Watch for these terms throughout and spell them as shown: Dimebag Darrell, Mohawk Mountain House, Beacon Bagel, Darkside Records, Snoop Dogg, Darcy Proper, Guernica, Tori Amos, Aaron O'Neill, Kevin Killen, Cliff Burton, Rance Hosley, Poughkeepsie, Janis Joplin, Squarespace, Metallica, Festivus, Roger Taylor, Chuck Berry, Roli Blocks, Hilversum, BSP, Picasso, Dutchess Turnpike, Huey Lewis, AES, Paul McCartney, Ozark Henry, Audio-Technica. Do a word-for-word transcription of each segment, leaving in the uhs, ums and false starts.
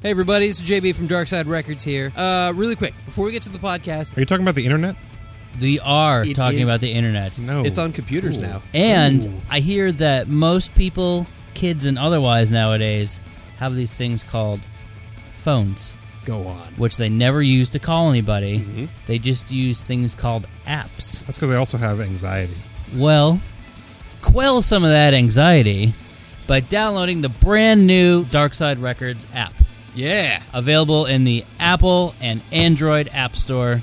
Hey everybody, it's J B from Darkside Records here. Uh, really quick, before we get to the podcast... Are you talking about the internet? We are it talking is. about the internet. No. It's on computers Ooh. now. And Ooh. I hear that most people, kids and otherwise nowadays, have these things called phones. Go on. Which they never use to call anybody. Mm-hmm. They just use things called apps. That's because they also have anxiety. Well, quell some of that anxiety by downloading the brand new Darkside Records app. Yeah. Available in the Apple and Android App Store.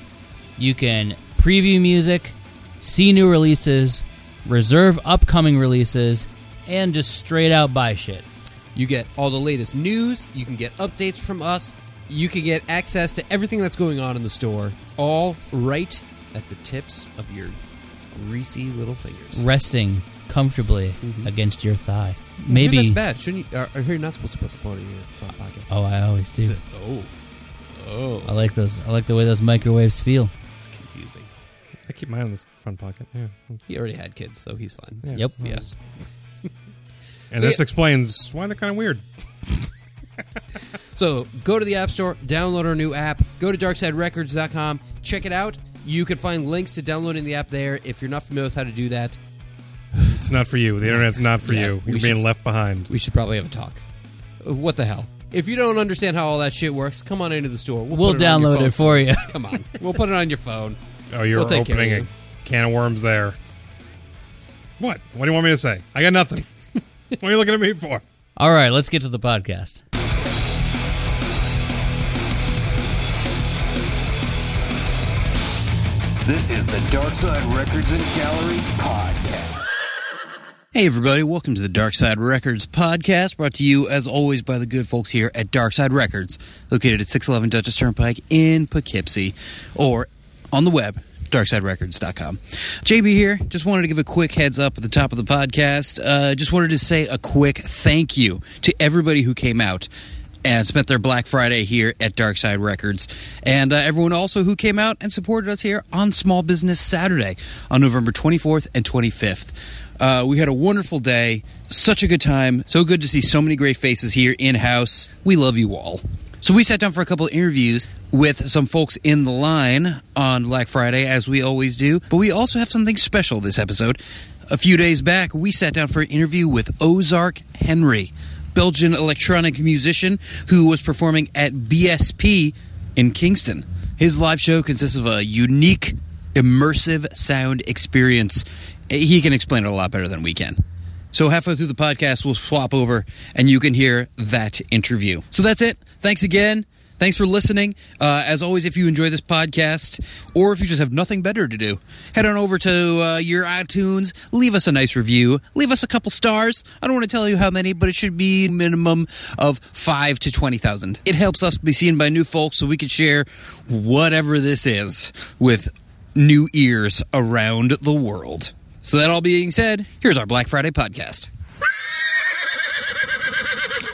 You can preview music, see new releases, reserve upcoming releases, and just straight out buy shit. You get all the latest news. You can get updates from us. You can get access to everything that's going on in the store, all right at the tips of your greasy little fingers. Resting comfortably mm-hmm. against your thigh. Maybe that's bad. Shouldn't you? Or you're not supposed to put the phone in your front pocket. Oh, I always do. It, oh, oh. I like those. I like the way those microwaves feel. It's confusing. I keep mine in the front pocket. Yeah. He already had kids, so he's fine. Yeah. Yep. Yeah. And so, this yeah. explains why they're kind of weird. So go to the App Store, download our new app. Go to darkside records dot com, check it out. You can find links to downloading the app there. If you're not familiar with how to do that, it's not for you. The internet's not for yeah, you. You're should, being left behind. We should probably have a talk. What the hell? If you don't understand how all that shit works, come on into the store. We'll, we'll it download it for you. Come on. We'll put it on your phone. Oh, you're we'll opening you. a can of worms there. What? What do you want me to say? I got nothing. What are you looking at me for? All right, let's get to the podcast. This is the Darkside Records and Gallery Podcast. Hey everybody, welcome to the Darkside Records Podcast, brought to you as always by the good folks here at Darkside Records, located at six eleven Dutchess Turnpike in Poughkeepsie, or on the web, darkside records dot com. J B here, just wanted to give a quick heads up at the top of the podcast. Uh, just wanted to say a quick thank you to everybody who came out and spent their Black Friday here at Darkside Records. And uh, everyone also who came out and supported us here on Small Business Saturday on November twenty-fourth and twenty-fifth. Uh, we had a wonderful day, such a good time, so good to see so many great faces here in-house. We love you all. So we sat down for a couple of interviews with some folks in the line on Black Friday, as we always do. But we also have something special this episode. A few days back, we sat down for an interview with Ozark Henry, Belgian electronic musician who was performing at B S P in Kingston. His live show consists of a unique, immersive sound experience. He can explain it a lot better than we can. So halfway through the podcast, we'll swap over and you can hear that interview. So that's it. Thanks again. Thanks for listening. Uh, as always, if you enjoy this podcast, or if you just have nothing better to do, head on over to uh, your iTunes, leave us a nice review, leave us a couple stars. I don't want to tell you how many, but it should be a minimum of five to twenty thousand. It helps us be seen by new folks so we can share whatever this is with new ears around the world. So that all being said, here's our Black Friday podcast.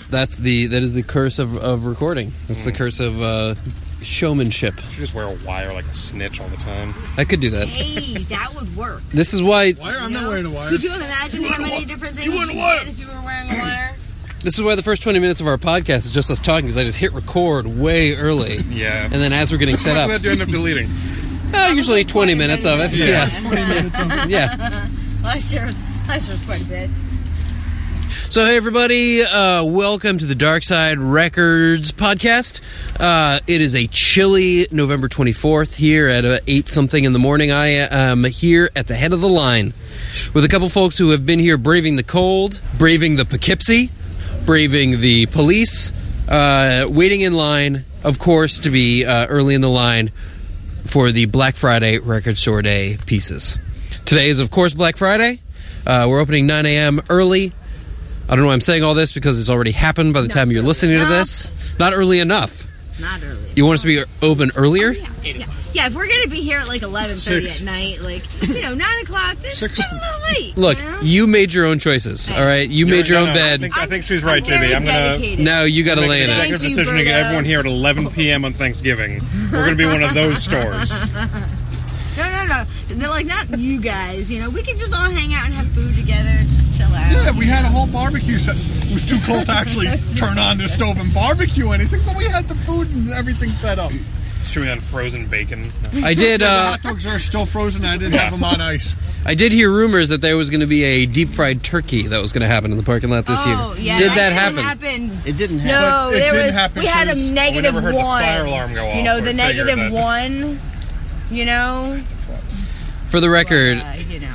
That's the that is the curse of, of recording. That's mm. the curse of uh, showmanship. You just wear a wire like a snitch all the time. I could do that. Hey, that would work. This is why wire. I'm no. not wearing a wire. Could you imagine you how many different things you, you could get if you were wearing a wire? This is why the first twenty minutes of our podcast is just us talking, because I just hit record way early. Yeah. And then as we're getting set up, glad you end up deleting. Uh, usually twenty, twenty minutes, minutes of it. Yeah. yeah. twenty minutes of it. Yeah. I sure was quite a bit. So hey everybody, uh, welcome to the Darkside Records podcast. Uh, it is a chilly November twenty-fourth here at uh, eight something in the morning. I am here at the head of the line with a couple folks who have been here braving the cold, braving the Poughkeepsie, braving the police, uh, waiting in line, of course, to be uh, early in the line for the Black Friday Record Store Day pieces. Today is, of course, Black Friday. Uh, we're opening nine a.m. early. I don't know why I'm saying all this, because it's already happened by the Not time you're listening enough. to this. Not early enough. Not early. You want us to be open earlier? Oh, yeah. Yeah. yeah, if we're going to be here at like eleven thirty at night, like, you know, nine o'clock, this is a little late. Look, you, know? you made your own choices, all right? You you're, made your no, own no, bed. I think, I think she's right, J B. I'm going to... Now you got to lay in it. Make an executive decision to get everyone here at eleven p.m. on Thanksgiving. We're going to be one of those stores. No, no, no. uh, they're like, not you guys, you know, we can just all hang out and have food together, just chill out. Yeah, we had a whole barbecue set. It was too cold to actually turn on the stove and barbecue anything, but we had the food and everything set up. Chewing on frozen bacon. No. I did. Uh, the hot dogs are still frozen. I didn't yeah. have them on ice. I did hear rumors that there was going to be a deep fried turkey that was going to happen in the parking lot this oh, year. Yeah, did that, that happen? happen? It didn't happen. No, it there didn't was. Happen we had a negative one. We never heard the fire alarm go off. You know, so the negative one. You know. For the record, well, uh, you know.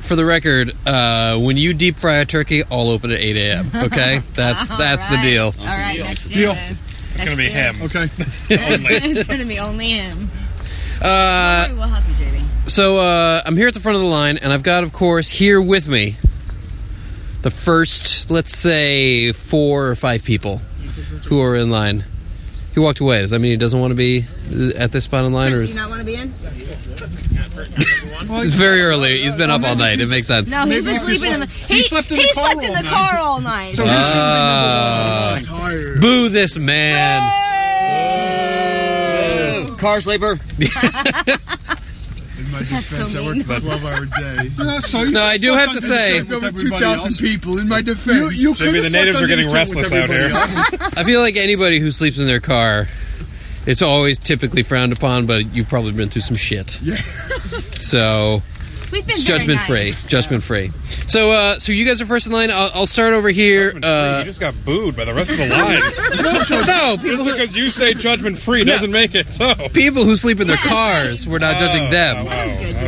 For the record, uh, when you deep fry a turkey, I'll open at eight a.m. Okay, that's all that's right. the deal. That's All right, deal. Next deal. Year. It's going to be him. Okay. It's going to be only him. Uh, we'll help you, J B. So uh, I'm here at the front of the line, and I've got, of course, here with me the first, let's say, four or five people who are in line. He walked away. Does that mean he doesn't want to be at this spot in line? Chris, or does he not want to be in? Well, it's very early. He's been up all night. It makes sense. No, he's been sleeping in the... He, he slept in the, he car, slept all in the all car all night. So uh, tired. Boo this man. Boo! Boo! Car sleeper. In my defense, so I worked a twelve-hour day. Yeah, so you no, I do have to say... over two thousand people in my defense. You, you so maybe the natives are getting restless out here. I feel like anybody who sleeps in their car... It's always typically frowned upon, but you've probably been through some shit. Yeah. So, We've been it's judgment nice, free. So. Judgment free. So, uh, so you guys are first in line. I'll, I'll start over here. Uh, you just got booed by the rest of the line. No, people, just because you say judgment free doesn't no. make it so. People who sleep in their cars, we're not oh, judging them. Oh, oh,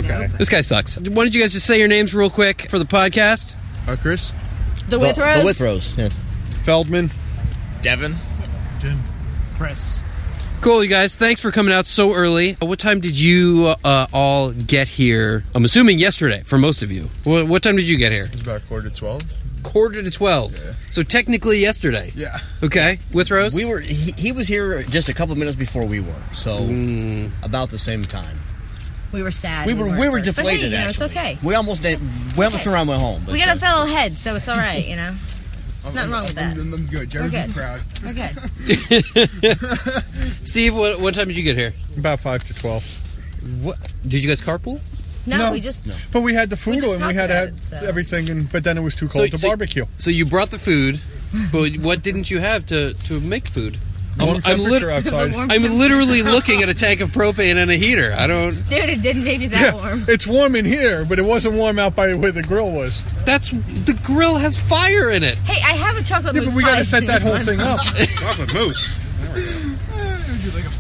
okay. This guy sucks. Why don't you guys just say your names real quick for the podcast? Uh, Chris. The Withrows. The Withrows. Yeah. Feldman. Devin. Jim. Chris. Cool, you guys. Thanks for coming out so early. What time did you uh, all get here? I'm assuming yesterday for most of you. What, what time did you get here? It was about quarter to twelve. Quarter to twelve. Yeah. So technically yesterday. Yeah. Okay. Withrows? We were. He, he was here just a couple of minutes before we were. So mm. about the same time. We were sad. We were. We were deflated. Hey, you know, it's okay. We almost did. We almost okay. around went home. We got uh, a fellow head, so it's all right. You know. Nothing wrong with I'm, that. I'm good. We're good. Proud. We're good. Steve, what, what time did you get here? About five to twelve. What? Did you guys carpool? No, no. we just... No. But we had the food we and we had it, so. everything, and, but then it was too cold so, to so, barbecue. So you brought the food, but what didn't you have to, to make food? Warm I'm, temperature I'm lit- outside. Warm I'm literally looking at a tank of propane and a heater. I don't... Dude, it didn't make it that yeah, warm. It's warm in here, but it wasn't warm out by where the grill was. That's... The grill has fire in it. Hey, I have a chocolate yeah, mousse but we got to set that whole thing up. Chocolate mousse.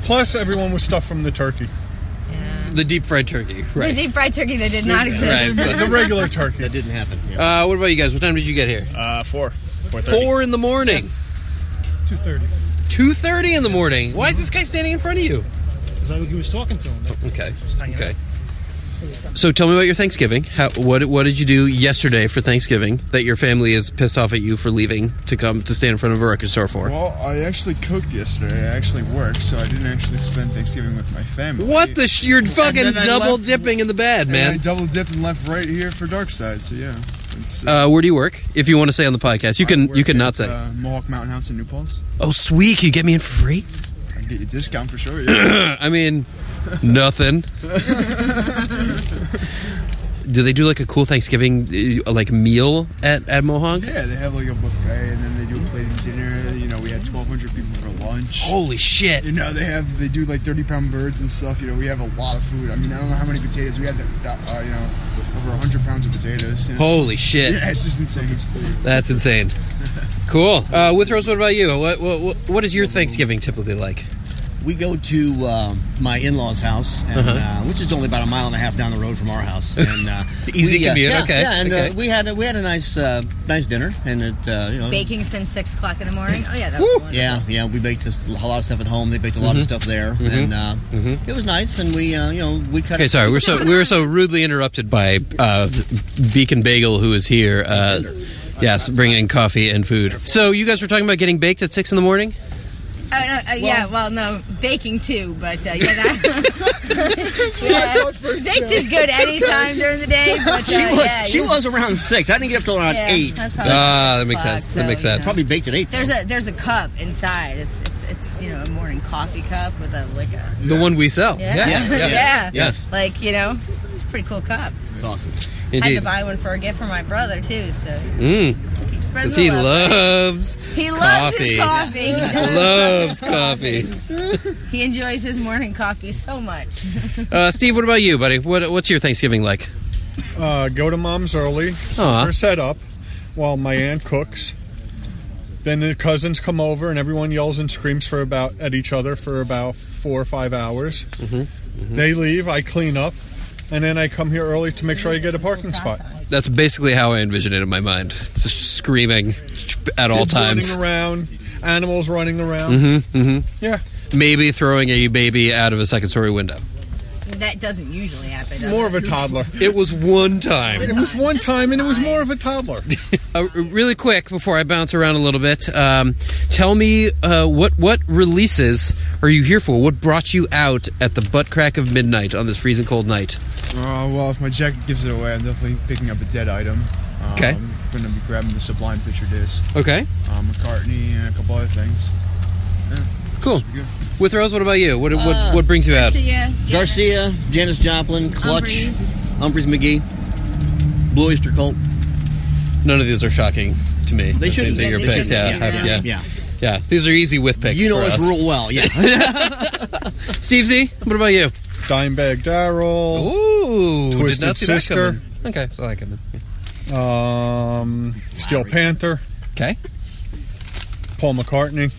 Plus, everyone was stuffed from the turkey. Yeah. The deep-fried turkey, right. The deep-fried turkey that did not exist. Right. The regular turkey. That didn't happen. Yeah. Uh, what about you guys? What time did you get here? Uh, four. four thirty. Four in the morning. Yeah. two thirty. two thirty in the morning? Why is this guy standing in front of you? Because I was talking to him. Okay. Okay. So tell me about your Thanksgiving. How, what, what did you do yesterday for Thanksgiving that your family is pissed off at you for leaving to come to stand in front of a record store for? Well, I actually cooked yesterday. I actually worked, so I didn't actually spend Thanksgiving with my family. What the sh- You're fucking double left, dipping in the bad, man. I double dipped and left right here for Darkside, so yeah. Uh, uh, where do you work? If you want to say on the podcast, you can. You can not say. Uh, Mohawk Mountain House in New Paltz. Oh, sweet! Can you get me in for free? I can get you a discount for sure. Yeah. I mean, nothing. Do they do like a cool Thanksgiving like meal at, at Mohawk? Yeah, they have like a buffet, and then they do a plated dinner. You know, we had twelve hundred people for lunch. Holy shit! You know, they have they do like thirty pound birds and stuff. You know, we have a lot of food. I mean, I don't know how many potatoes we had. Uh, you know, over one hundred pounds of potatoes. You know? Holy shit! Yeah, it's just insane. That's insane. Cool. Uh, Withrows, what about you? What what what is your Thanksgiving typically like? We go to um, my in-laws' house, and, uh-huh. uh, which is only about a mile and a half down the road from our house. And, uh, easy we, commute, uh, yeah, okay. Yeah, and okay. Uh, we had a, we had a nice uh, nice dinner, and it uh, you know baking since six o'clock in the morning. Oh yeah, that was wonderful. Yeah, yeah, we baked a lot of stuff at home. They baked a lot mm-hmm. of stuff there, mm-hmm. and uh, mm-hmm. it was nice. And we uh, you know we cut. Okay, it. Sorry, we're so we were so rudely interrupted by uh, Beacon Bagel, who is here. Uh, yes, bringing coffee and food. So you guys were talking about getting baked at six in the morning. Uh, uh, well, yeah, well, no, baking too, but uh, you know, yeah, baked is good any time during the day. But, uh, she was yeah, she yeah. was around six. I didn't get up till around yeah, eight. Ah, uh, that makes o'clock, sense. So, that makes sense. Know. Probably baked at eight. There's though. a there's a cup inside. It's it's it's you know a morning coffee cup with a liquor. The yeah. one we sell. Yeah. Yeah. Yeah. Yeah. yeah, yeah, yes. Like you know, it's a pretty cool cup. It's awesome. Indeed. I had to buy one for a gift for my brother too. So. Mm. Because he loves He loves coffee. his coffee. He loves coffee. He enjoys his morning coffee so much. uh, Steve, what about you, buddy? What, what's your Thanksgiving like? Uh, go to mom's early. Aww. We're set up while my aunt cooks. Then the cousins come over and everyone yells and screams for about at each other for about four or five hours. Mm-hmm. Mm-hmm. They leave. I clean up. And then I come here early to make sure I get a parking spot. That's basically how I envision it in my mind. Just screaming at all Kids times. running around, animals running around. Mm-hmm, mm-hmm. Yeah. Maybe throwing a baby out of a second-story window. That doesn't usually happen. Does more it? of a toddler. It was one time. It was one Just time, and it was more of a toddler. uh, really quick, before I bounce around a little bit, um, tell me uh, what what releases are you here for? What brought you out at the butt crack of midnight on this freezing cold night? Uh, well, if my jacket gives it away, I'm definitely picking up a Dead item. Um, okay. I'm going to be grabbing the Sublime Picture disc. Okay. Um, McCartney and a couple other things. Yeah. Cool. With Rose, what about you? What what, uh, what brings you Garcia, out? Janice. Garcia, Janis Joplin, Clutch, Humphreys. Humphreys McGee, Blue Oyster Cult. None of these are shocking to me. They should be your picks. Yeah yeah, yeah, yeah, yeah, yeah. These are easy with picks. You know us real well. Yeah. Steve Z, what about you? Dimebag Darrell. Ooh, Twisted did not see Sister. That coming. Okay, so that coming. Yeah. Um, Steel Larry. Panther. Okay. Paul McCartney.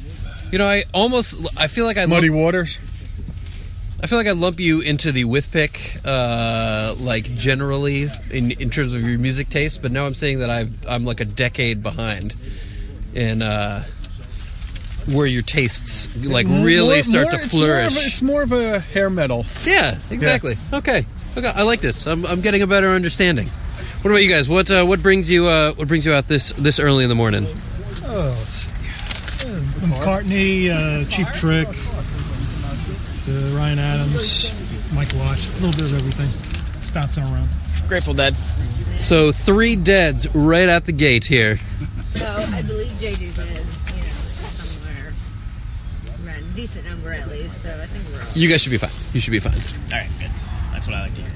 You know, I almost, I feel like I... Muddy lump, Waters. I feel like I lump you into the with pick, uh, like, generally, in, in terms of your music taste, but now I'm saying that I've, I'm, like, a decade behind in uh, where your tastes, like, really more, start more, to flourish. It's more, of a, it's more of a hair metal. Yeah, exactly. Yeah. Okay. Okay, I like this. I'm, I'm getting a better understanding. What about you guys? What uh, what brings you uh, what brings you out this, this early in the morning? Oh, let's see. McCartney, uh, Cheap Trick, to Ryan Adams, Mike Wash, a little bit of everything. It's bouncing around. Grateful Dead. So three Deads right out the gate here. So I believe J J's in, you know, somewhere around a decent number at least. So I think we're all. You guys should be fine. You should be fine. All right, good. That's what I like to hear.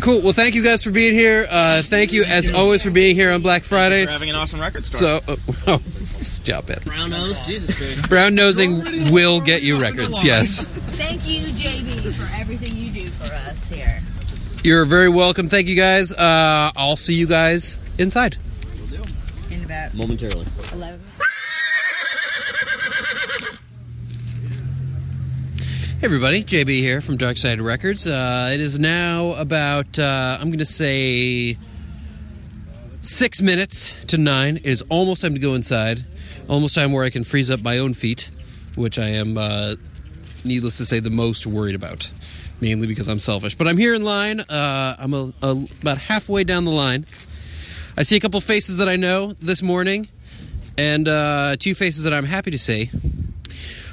Cool. Well, thank you guys for being here. Uh, thank you, as always, for being here on Black Friday. Thank you for having an awesome record store. So, uh, oh, stop it. Brown nose, Jesus, baby. Brown nosing will get you records, yes. Thank you, J B, for everything you do for us here. You're very welcome. Thank you, guys. Uh, I'll see you guys inside. We'll do. In about momentarily. eleven Hey everybody, J B here from Darkside Records. Uh, it is now about, uh, I'm going to say, six minutes to nine. It is almost time to go inside. Almost time where I can freeze up my own feet, which I am, uh, needless to say, the most worried about. Mainly because I'm selfish. But I'm here in line. Uh, I'm a, a, about halfway down the line. I see a couple faces that I know this morning. And uh, two faces that I'm happy to see.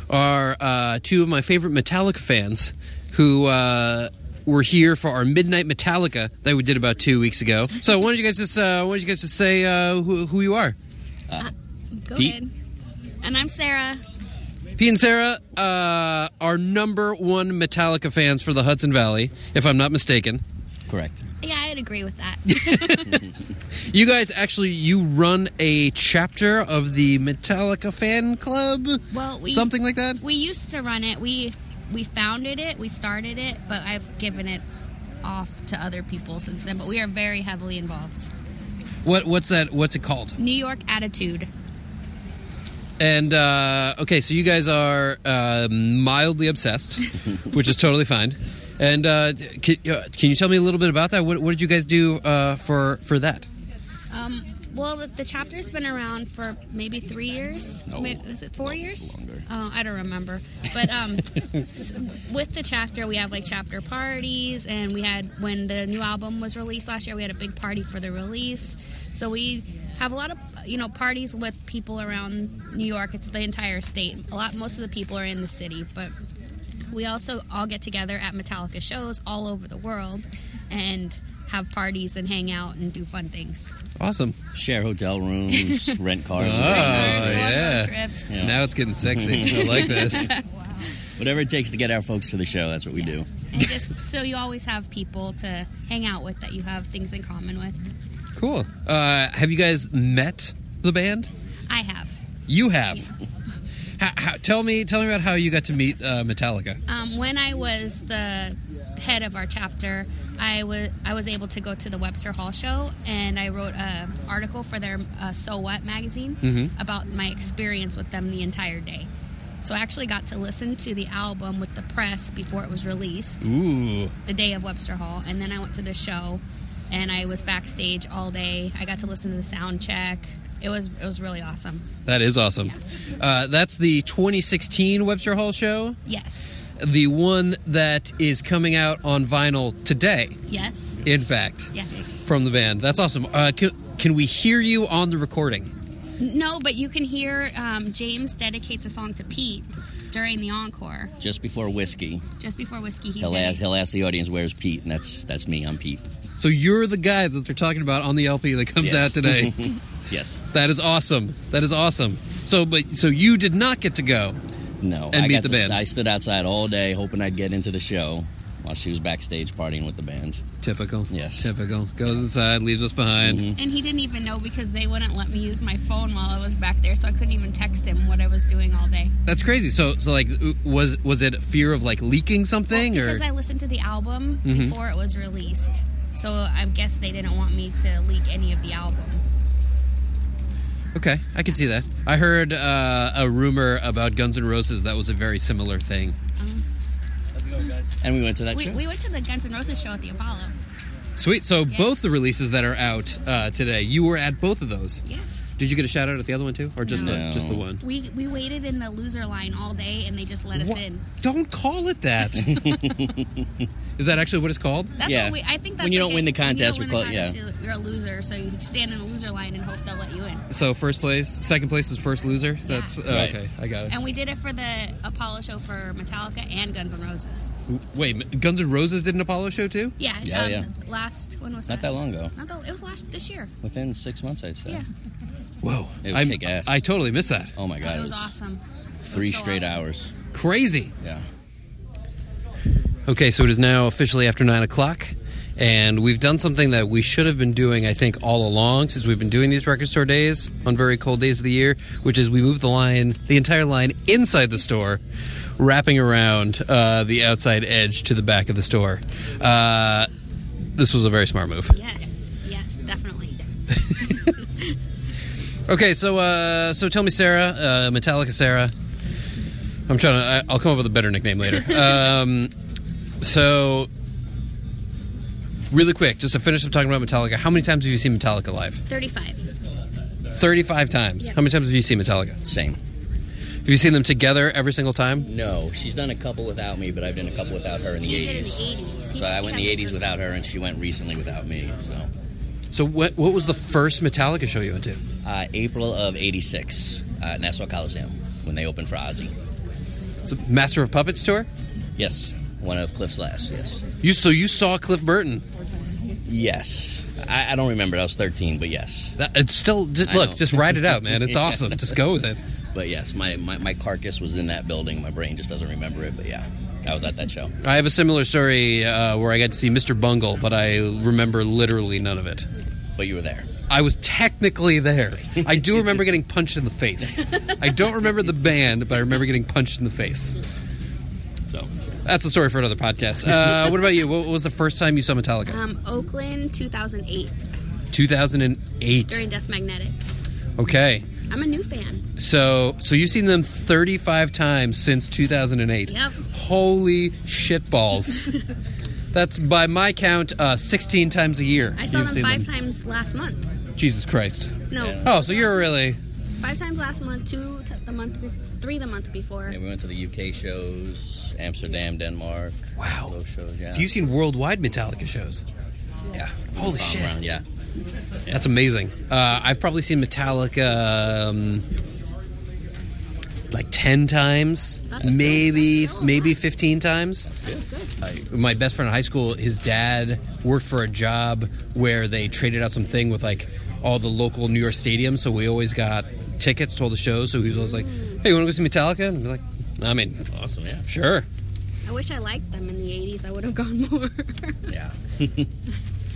Are uh, two of my favorite Metallica fans who uh, were here for our Midnight Metallica that we did about two weeks ago. So why don't you guys just uh, why don't you guys just say uh, who, who you are? Uh, go Pete? ahead. And I'm Sarah. Pete and Sarah uh, are number one Metallica fans for the Hudson Valley, if I'm not mistaken. Correct. Yeah, I'd agree with that. You guys actually, you run a chapter of the Metallica fan club? Well, we, something like that? We used to run it. We we founded it, we started it, but I've given it off to other people since then. But we are very heavily involved. What what's that? What's it called? New York Attitude. And, uh, okay, so you guys are uh, mildly obsessed, which is totally fine. And uh, can, uh, can you tell me a little bit about that? What, what did you guys do uh, for for that? Um, Well, the, the chapter's been around for maybe three years. No, maybe, is it four no, years? Longer. Oh, I don't remember. But um, with the chapter, we have like chapter parties, and we had when the new album was released last year, we had a big party for the release. So we have a lot of you know parties with people around New York. It's the entire state. A lot, most of the people are in the city, but we also all get together at Metallica shows all over the world, and have parties and hang out and do fun things. Awesome. Share hotel rooms, rent cars. Oh, yeah. Trips. Yeah. Now it's getting sexy. I like this. Wow. Whatever it takes to get our folks to the show, that's what we yeah. do. And just so you always have people to hang out with that you have things in common with. Cool. Uh, have you guys met the band? I have. You have? Yeah. How, how, tell me tell me about how you got to meet uh, Metallica. Um, when I was the head of our chapter, I was I was able to go to the Webster Hall show, and I wrote an article for their uh, So What magazine mm-hmm. about my experience with them the entire day. So I actually got to listen to the album with the press before it was released. Ooh. The day of Webster Hall, and then I went to the show, and I was backstage all day. I got to listen to the sound check. It was it was really awesome. That is awesome. Yeah. Uh, that's the twenty sixteen Webster Hall show? Yes. The one that is coming out on vinyl today? Yes. In fact? Yes. From the band. That's awesome. Uh, can, can we hear you on the recording? No, but you can hear um, James dedicates a song to Pete during the encore. Just before Whiskey. Just before Whiskey. He he'll, ask, he'll ask the audience, where's Pete? And that's, that's me. I'm Pete. So you're the guy that they're talking about on the L P that comes yes. out today? Yes. That is awesome. That is awesome. So but so you did not get to go no, and I meet the band. St- I stood outside all day hoping I'd get into the show while she was backstage partying with the band. Typical. Yes. Typical. Goes yeah. inside, leaves us behind. Mm-hmm. And he didn't even know because they wouldn't let me use my phone while I was back there, so I couldn't even text him what I was doing all day. That's crazy. So so like was was it fear of like leaking something? Well, because or? I listened to the album mm-hmm. before it was released. So I guess they didn't want me to leak any of the album. Okay, I can see that. I heard uh, a rumor about Guns N' Roses that was a very similar thing. Um, How's it going, guys? And we went to that we, show? We went to the Guns N' Roses show at the Apollo. Sweet. So yeah. both the releases that are out uh, today, you were at both of those? Yes. Did you get a shout-out at the other one, too? Or just, no. the, just the one? We we waited in the loser line all day, and they just let us what? in. Don't call it that. Is that actually what it's called? That's yeah. What we, I think that's when you like don't a, win the contest, we call it, yeah. You're a loser, so you stand in the loser line and hope they'll let you in. So first place, second place is first loser? Yeah. That's oh, right. Okay, I got it. And we did it for the Apollo show for Metallica and Guns N' Roses. Wait, Guns N' Roses did an Apollo show too? Yeah. Yeah, um, yeah. Last, when was Not that? Not that long ago. Not that, it was last, this year. Within six months, I'd say. Yeah. Whoa. It was kick ass. I totally missed that. Oh my God. It was, it was awesome. Three was so straight awesome. hours. Crazy. Yeah. Okay, so it is now officially after nine o'clock, and we've done something that we should have been doing, I think, all along since we've been doing these record store days on very cold days of the year, which is we move the line, the entire line inside the store, wrapping around uh, the outside edge to the back of the store. Uh, this was a very smart move. Yes, yes, definitely. Okay, so uh, so tell me, Sarah, uh, Metallica Sarah. I'm trying to, I, I'll come up with a better nickname later. Um So, really quick, just to finish up talking about Metallica, how many times have you seen Metallica live? thirty-five. thirty-five times? Yep. How many times have you seen Metallica? Same. Have you seen them together every single time? No. She's done a couple without me, but I've done a couple without her in the she eighties. Did in the eighties. So I went in the eighties without her, and she went recently without me. So So what what was the first Metallica show you went to? Uh, April of eighty-six at uh, Nassau Coliseum, when they opened for Ozzy. So Master of Puppets tour? Yes. One of Cliff's last, yes. You So you saw Cliff Burton? Yes. I, I don't remember. I was thirteen, but yes. That, it's still, just, look, just ride it out, man. It's yeah. awesome. Just go with it. But yes, my, my, my carcass was in that building. My brain just doesn't remember it, but yeah. I was at that show. I have a similar story uh, where I got to see Mister Bungle, but I remember literally none of it. But you were there. I was technically there. I do remember getting punched in the face. I don't remember the band, but I remember getting punched in the face. So... That's a story for another podcast. Uh, what about you? What was the first time you saw Metallica? Um, Oakland, two thousand eight. two thousand eight. During Death Magnetic. Okay. I'm a new fan. So so you've seen them thirty-five times since two thousand eight. Yep. Holy shitballs. That's, by my count, uh, sixteen times a year. I saw them five them. times last month. Jesus Christ. No. Yeah. Oh, so you're really... Five times last month, two t- the month, be- three the month before. Yeah, we went to the U K shows, Amsterdam, Denmark. Wow. Those shows, yeah. So you've seen worldwide Metallica shows. Yeah. yeah. Holy shit. Around, yeah. yeah. That's amazing. Uh, I've probably seen Metallica... Um, like ten times, that's maybe still, maybe fifteen times. That's good. That's good. Uh, my best friend in high school, his dad worked for a job where they traded out something with like all the local New York stadiums, so we always got tickets to all the shows. So he was always like, "Hey, you want to go see Metallica?" And I'd be like, "I mean, awesome, yeah, sure." I wish I liked them in the eighties. I would have gone more. yeah.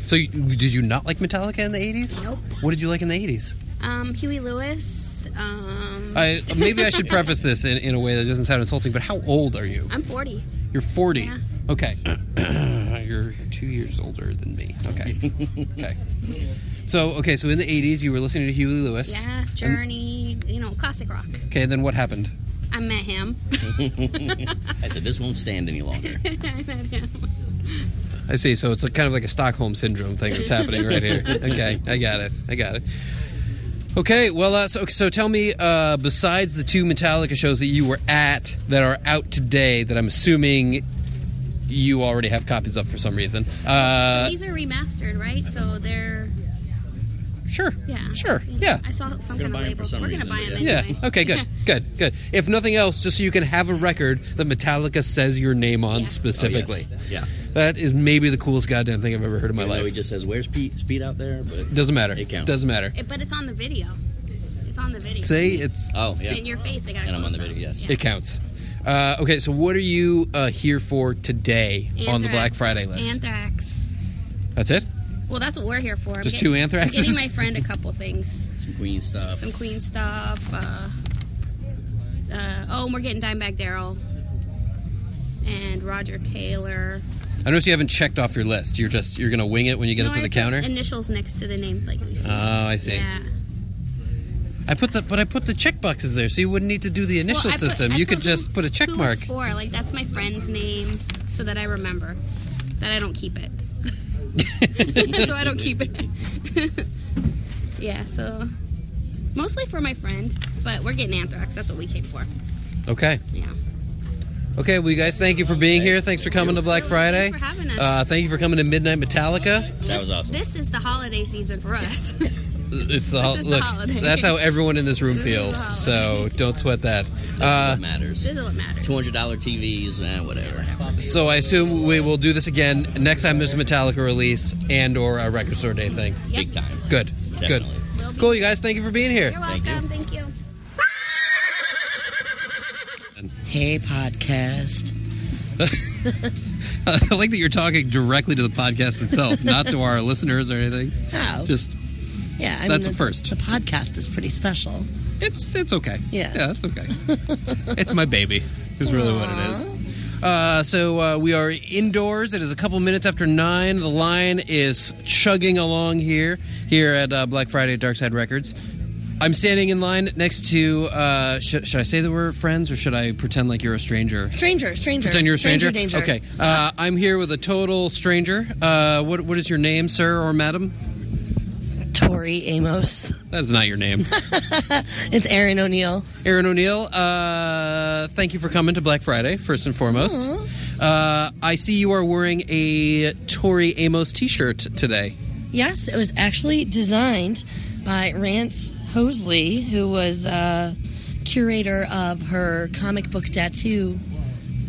So you, did you not like Metallica in the eighties? Nope. What did you like in the eighties? Um, Huey Lewis. Um... I, maybe I should preface this in, in a way that doesn't sound insulting, but how old are you? I'm forty. You're forty? Yeah. Okay. You're two years older than me. Okay. Okay. So, okay, so in the eighties, you were listening to Huey Lewis. Yeah, Journey, and, you know, classic rock. Okay, then what happened? I met him. I said, this won't stand any longer. I met him. I see, so it's kind of like a Stockholm Syndrome thing that's happening right here. Okay, I got it. I got it. Okay, well, uh, so so tell me, uh, besides the two Metallica shows that you were at that are out today, that I'm assuming you already have copies of for some reason. Uh, These are remastered, right? So they're... Sure. Yeah. Sure. You know, yeah. I saw some kind of label. We're going to buy them yeah. anyway. Yeah. Okay, good. Good. Good. If nothing else, just so you can have a record that Metallica says your name on yeah. specifically. Oh, yes. Yeah. That is maybe the coolest goddamn thing I've ever heard in my Even life. He just says, "Where's Pete? Speed out there?" But doesn't matter. It counts. Doesn't matter. It, but it's on the video. It's on the video. See, it's oh yeah. in your face. They got and I'm on the video. Yes. Yeah. It counts. Uh, okay, so what are you uh, here for today Anthrax. On the Black Friday list? Anthrax. That's it. Well, that's what we're here for. I'm Just getting, two Anthraxes? I'm getting my friend a couple things. Some Queen stuff. Some Queen stuff. Uh, uh, oh, and we're getting Dimebag Darrell. And Roger Taylor. I notice you haven't checked off your list. You're just, you're going to wing it when you get no, up to I the counter? Initials next to the names like you see. Oh, I see. Yeah. I put the, but I put the check boxes there, so you wouldn't need to do the initial well, put, system. I you could just put a check mark. Who it's for. Like, that's my friend's name, so that I remember. That I don't keep it. So I don't keep it. Yeah, so mostly for my friend, but we're getting Anthrax. That's what we came for. Okay. Yeah. Okay, well, you guys, thank you for being here. Thanks for coming to Black Friday. Thanks for having us. Uh, thank you for coming to Midnight Metallica. That was awesome. This, this is the holiday season for us. It's the, ho- the look, holiday. That's how everyone in this room this feels. So don't sweat that. This uh, is what matters. This is what matters. two hundred dollars T Vs and eh, whatever. So I assume we will do this again next time there's a Metallica release and or a record store day thing. Yep. Big time. Good. Yep. Good. We'll cool, you guys. Thank you for being here. You're welcome. Thank you. Thank you. Hey, podcast. I like that you're talking directly to the podcast itself, not to our listeners or anything. How? Just... Yeah, I mean, that's a first. The podcast is pretty special. It's it's okay. Yeah, yeah, it's okay. It's my baby. Is really Aww. What it is. Uh, so uh, we are indoors. It is a couple minutes after nine. The line is chugging along here here at uh, Black Friday at Darkside Records. I'm standing in line next to. Uh, should, should I say that we're friends, or should I pretend like you're a stranger? Stranger, stranger. Pretend you're a stranger. Stranger danger. Okay. Uh, I'm here with a total stranger. Uh, what what is your name, sir or madam? Tori Amos. That is not your name. It's Aaron O'Neill. Aaron O'Neill, uh, thank you for coming to Black Friday, first and foremost. Uh, I see you are wearing a Tori Amos t-shirt today. Yes, it was actually designed by Rance Hosley, who was uh, curator of her comic book tattoo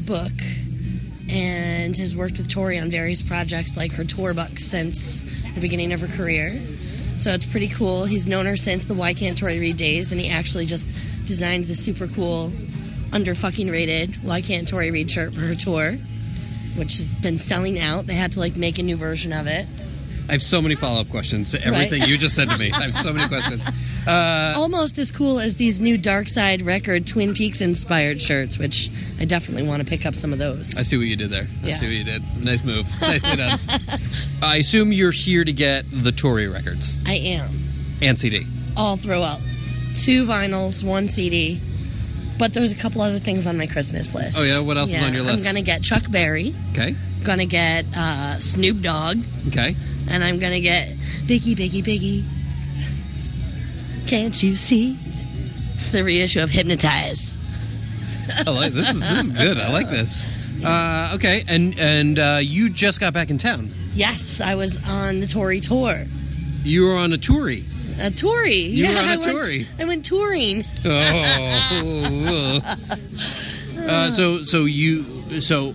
book and has worked with Tori on various projects like her tour book since the beginning of her career. So it's pretty cool. He's known her since the Why Can't Tori Read days, and he actually just designed the super cool, under-fucking-rated Why Can't Tori Read shirt for her tour, which has been selling out. They had to, like, make a new version of it. I have so many follow-up questions to everything right? you just said to me. I have so many questions. Uh, Almost as cool as these new Darkside Record Twin Peaks-inspired shirts, which I definitely want to pick up some of those. I see what you did there. I yeah. see what you did. Nice move. Nicely done. I assume you're here to get the Tori records. I am. And C D. All throughout. Two vinyls, one C D. But there's a couple other things on my Christmas list. Oh, yeah? What else yeah, is on your list? I'm going to get Chuck Berry. Okay. I'm going to get uh, Snoop Dogg. Okay. And I'm going to get Biggie, Biggie, Biggie. Can't you see? The reissue of Hypnotize. I like this. Is, this is good. I like this. Uh, okay, and and uh, you just got back in town. Yes, I was on the Tory tour. You were on a Tory. A Tory. You yeah, were on a I Tory. Went, I went touring. Oh. uh, so so you so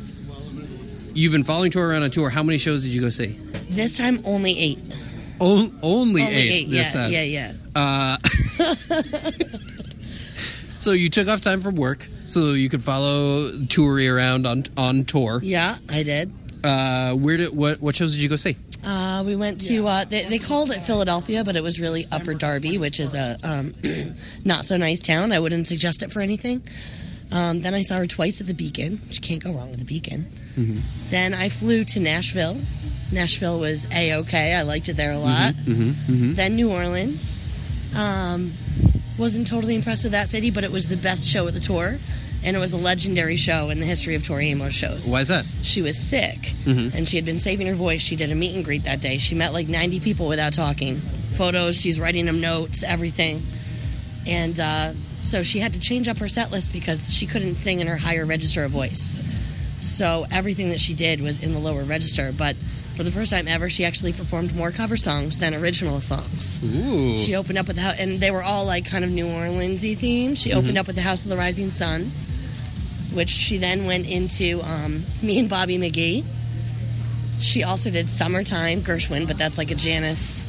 you've been following Tory on a tour. How many shows did you go see? This time only eight. O- only, only eight. eight this yeah, time. yeah, yeah, yeah. Uh, so you took off time from work so you could follow Tory around on on tour. Yeah, I did. Uh, where did what what shows did you go see? Uh, we went to uh, they, they called it Philadelphia, but it was really Upper Darby, which is a um, not so nice town. I wouldn't suggest it for anything. Um, then I saw her twice at the Beacon, which can't go wrong with the Beacon. Mm-hmm. Then I flew to Nashville. Nashville was A-okay. I liked it there a lot. Mm-hmm, mm-hmm. Then New Orleans. Um, wasn't totally impressed with that city, but it was the best show at the tour. And it was a legendary show in the history of Tori Amos shows. Why is that? She was sick, mm-hmm. and she had been saving her voice. She did a meet and greet that day. She met like ninety people without talking. Photos, she's writing them notes, everything. And uh, so she had to change up her set list because she couldn't sing in her higher register of voice. So everything that she did was in the lower register, but for the first time ever, she actually performed more cover songs than original songs. Ooh. She opened up with the house, and they were all like kind of New Orleans-y themed. She mm-hmm. opened up with the House of the Rising Sun, which she then went into um, Me and Bobby McGee. She also did Summertime, Gershwin, but that's like a Janis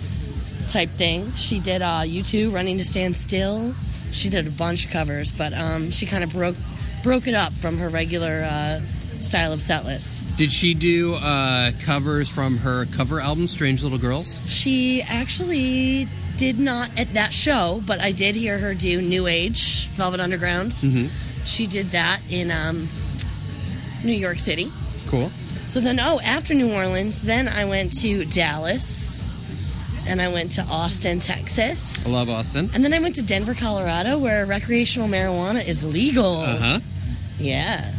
type thing. She did uh, U two, Running to Stand Still. She did a bunch of covers, but um, she kind of broke broke it up from her regular uh, style of set list. Did she do uh, covers from her cover album, Strange Little Girls? She actually did not at that show, but I did hear her do New Age, Velvet Underground. Mm-hmm. She did that in um, New York City. Cool. So then, oh, after New Orleans, then I went to Dallas, and I went to Austin, Texas. I love Austin. And then I went to Denver, Colorado, where recreational marijuana is legal. Uh-huh. Yeah.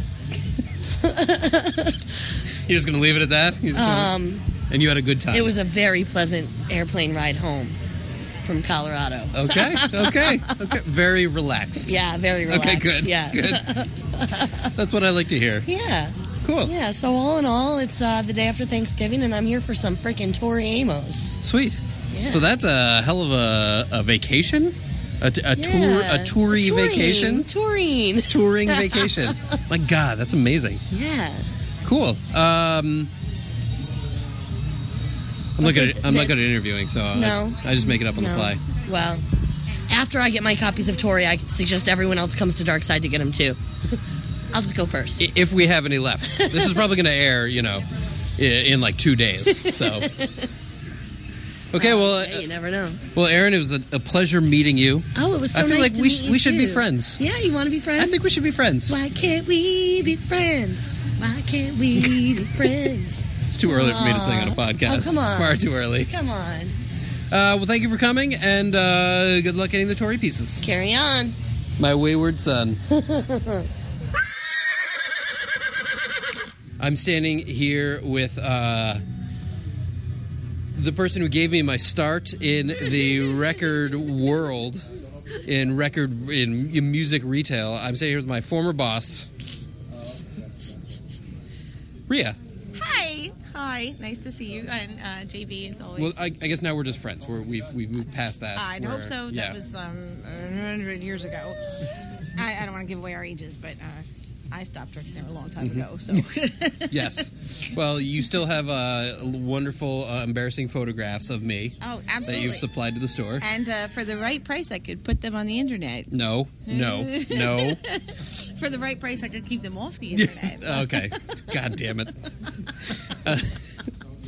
You're just going to leave it at that? Um, and you had a good time. It was a very pleasant airplane ride home. From Colorado. Okay, okay, okay. Very relaxed. Yeah, very relaxed. Okay, good. Yeah, good. That's what I like to hear. Yeah. Cool. Yeah. So all in all, it's uh, the day after Thanksgiving, and I'm here for some freaking Tori Amos. Sweet. Yeah. So that's a hell of a, a vacation, a, a yeah. tour, a toury vacation, touring, touring vacation. My God, that's amazing. Yeah. Cool. Um, I'm not good. I'm not good at interviewing, so no. I, I just make it up on no. the fly. Well, after I get my copies of Tori, I suggest everyone else comes to Darkside to get them too. I'll just go first if we have any left. This is probably going to air, you know, in like two days. So, okay. Well, well, you never know. Well, Erin, it was a, a pleasure meeting you. Oh, it was so nice to meet you. I feel like we sh- we should be friends. Yeah, you want to be friends? I think we should be friends. Why can't we be friends? Why can't we be friends? It's too early for me to sing on a podcast. Oh, come on. Far too early. Come on. Uh, well, thank you for coming, and uh, good luck getting the Tory pieces. Carry on. My wayward son. I'm standing here with uh, the person who gave me my start in the record world, in record in, in music retail. I'm standing here with my former boss, Rhea. Hi, nice to see you, and uh, J B, it's always... Well, I, I guess now we're just friends. We're, we've we've moved past that. I hope so. That yeah. was um, one hundred years ago. I, I don't want to give away our ages, but uh, I stopped drinking a long time mm-hmm. ago, so... Yes. Well, you still have uh, wonderful, uh, embarrassing photographs of me. Oh, absolutely. That you've supplied to the store. And uh, for the right price, I could put them on the internet. No, no, no. For the right price, I could keep them off the internet. Okay. God damn it. Uh,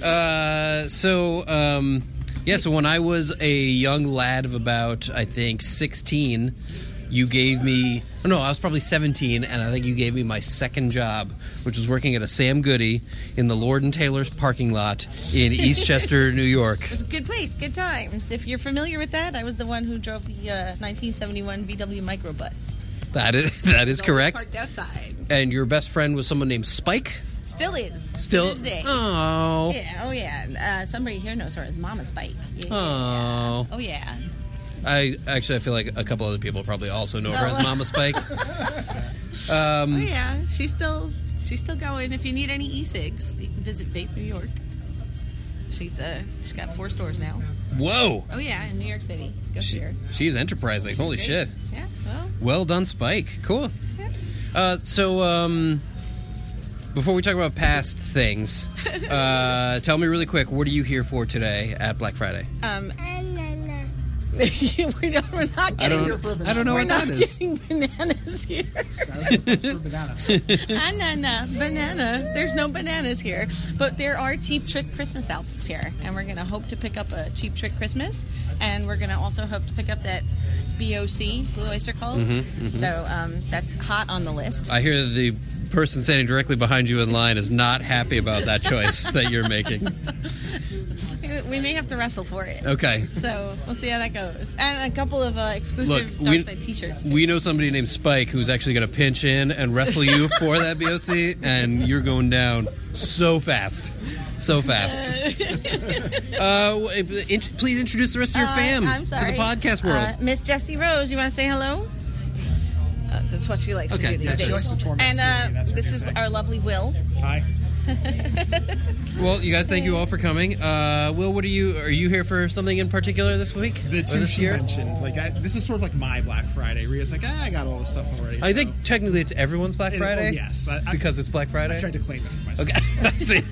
uh, so, um, yeah, so when I was a young lad of about, I think, sixteen, you gave me, oh no, I was probably seventeen, and I think you gave me my second job, which was working at a Sam Goody in the Lord and Taylor's parking lot in Eastchester, New York. It was a good place, good times. If you're familiar with that, I was the one who drove the uh, nineteen seventy-one V W microbus. That is, that is correct. Parked outside. And your best friend was someone named Spike? Still is. Still. To this day. Oh. Yeah. Oh yeah. Uh, somebody here knows her as Mama Spike. Yeah. Oh. Yeah. Oh yeah. I actually I feel like a couple other people probably also know her as Mama Spike. Um, oh yeah, she's still she's still going. If you need any e-cigs, you can visit Vape New York. She's uh she's got four stores now. Whoa! Oh yeah, in New York City. Go she, see her. She's enterprising. Holy great. Shit! Yeah. Well. Well done, Spike. Cool. Yeah. Uh, so um, before we talk about past things, uh, tell me really quick, what are you here for today at Black Friday? Um. we don't, we're not getting. I don't, here for I don't know we're what not that is. Getting bananas here. Banana, banana. There's no bananas here, but there are Cheap Trick Christmas albums here, and we're gonna hope to pick up a Cheap Trick Christmas, and we're gonna also hope to pick up that B O C Blue Oyster Cult. Mm-hmm, mm-hmm. So um, that's hot on the list. I hear the person standing directly behind you in line is not happy about that choice that you're making. We may have to wrestle for it. Okay. So we'll see how that goes. And a couple of uh, exclusive Darkside t-shirts. Too. We know somebody named Spike who's actually going to pinch in and wrestle you for that B O C, and you're going down so fast. So fast. uh, int- please introduce the rest of your uh, fam I'm sorry. to the podcast world. Uh, Miss Jessie Rose, you want to say hello? Uh, that's what she likes okay. to do these days. And uh, this is our lovely Will. Hi. Well, you guys, thank you all for coming. Uh, Will, what are you? Are you here for something in particular this week? The two she year? mentioned, like I, this is sort of like my Black Friday. Rhea's like, ah, I got all this stuff already. I so. think technically it's everyone's Black Friday. It, well, yes, I, because I, it's Black Friday. I tried to claim it for myself. Okay, see,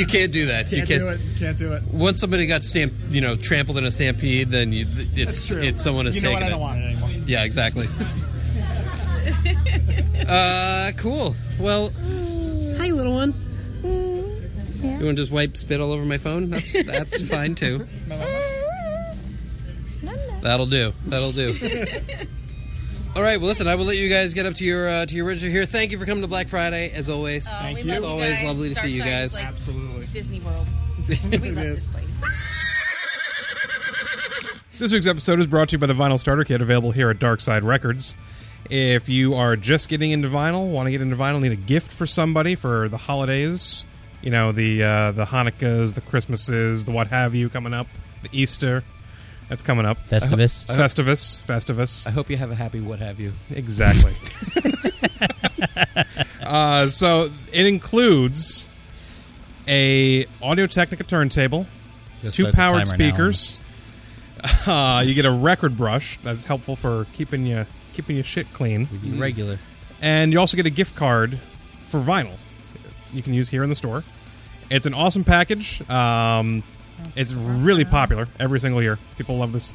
you can't do that. Can't you can't do it. Can't do it. Once somebody got stamped, you know, trampled in a stampede, then you, it's it's someone has you know taken what? I don't it. want it anymore. Yeah, exactly. uh, cool. Well. Hi, little one. Mm, yeah. You want to just wipe spit all over my phone? That's that's fine, too. That'll do. That'll do. All right. Well, listen, I will let you guys get up to your uh, to your register here. Thank you for coming to Black Friday, as always. Oh, Thank you. It's always guys. lovely to Dark see you guys. Like Absolutely. Disney World. We love it is. this place. This week's episode is brought to you by the Vinyl Starter Kit, available here at Darkside Records. If you are just getting into vinyl, want to get into vinyl, need a gift for somebody for the holidays, you know, the uh, the Hanukkahs, the Christmases, the what have you coming up, the Easter, that's coming up. Festivus. Ho- Festivus. Festivus. I hope you have a happy what have you. Exactly. uh, so it includes a Audio-Technica turntable, just two powered speakers. Uh, you get a record brush that's helpful for keeping you... keeping your shit clean. We'd be regular. And you also get a gift card for vinyl you can use here in the store. It's an awesome package. Um, it's really popular every single year. People love this.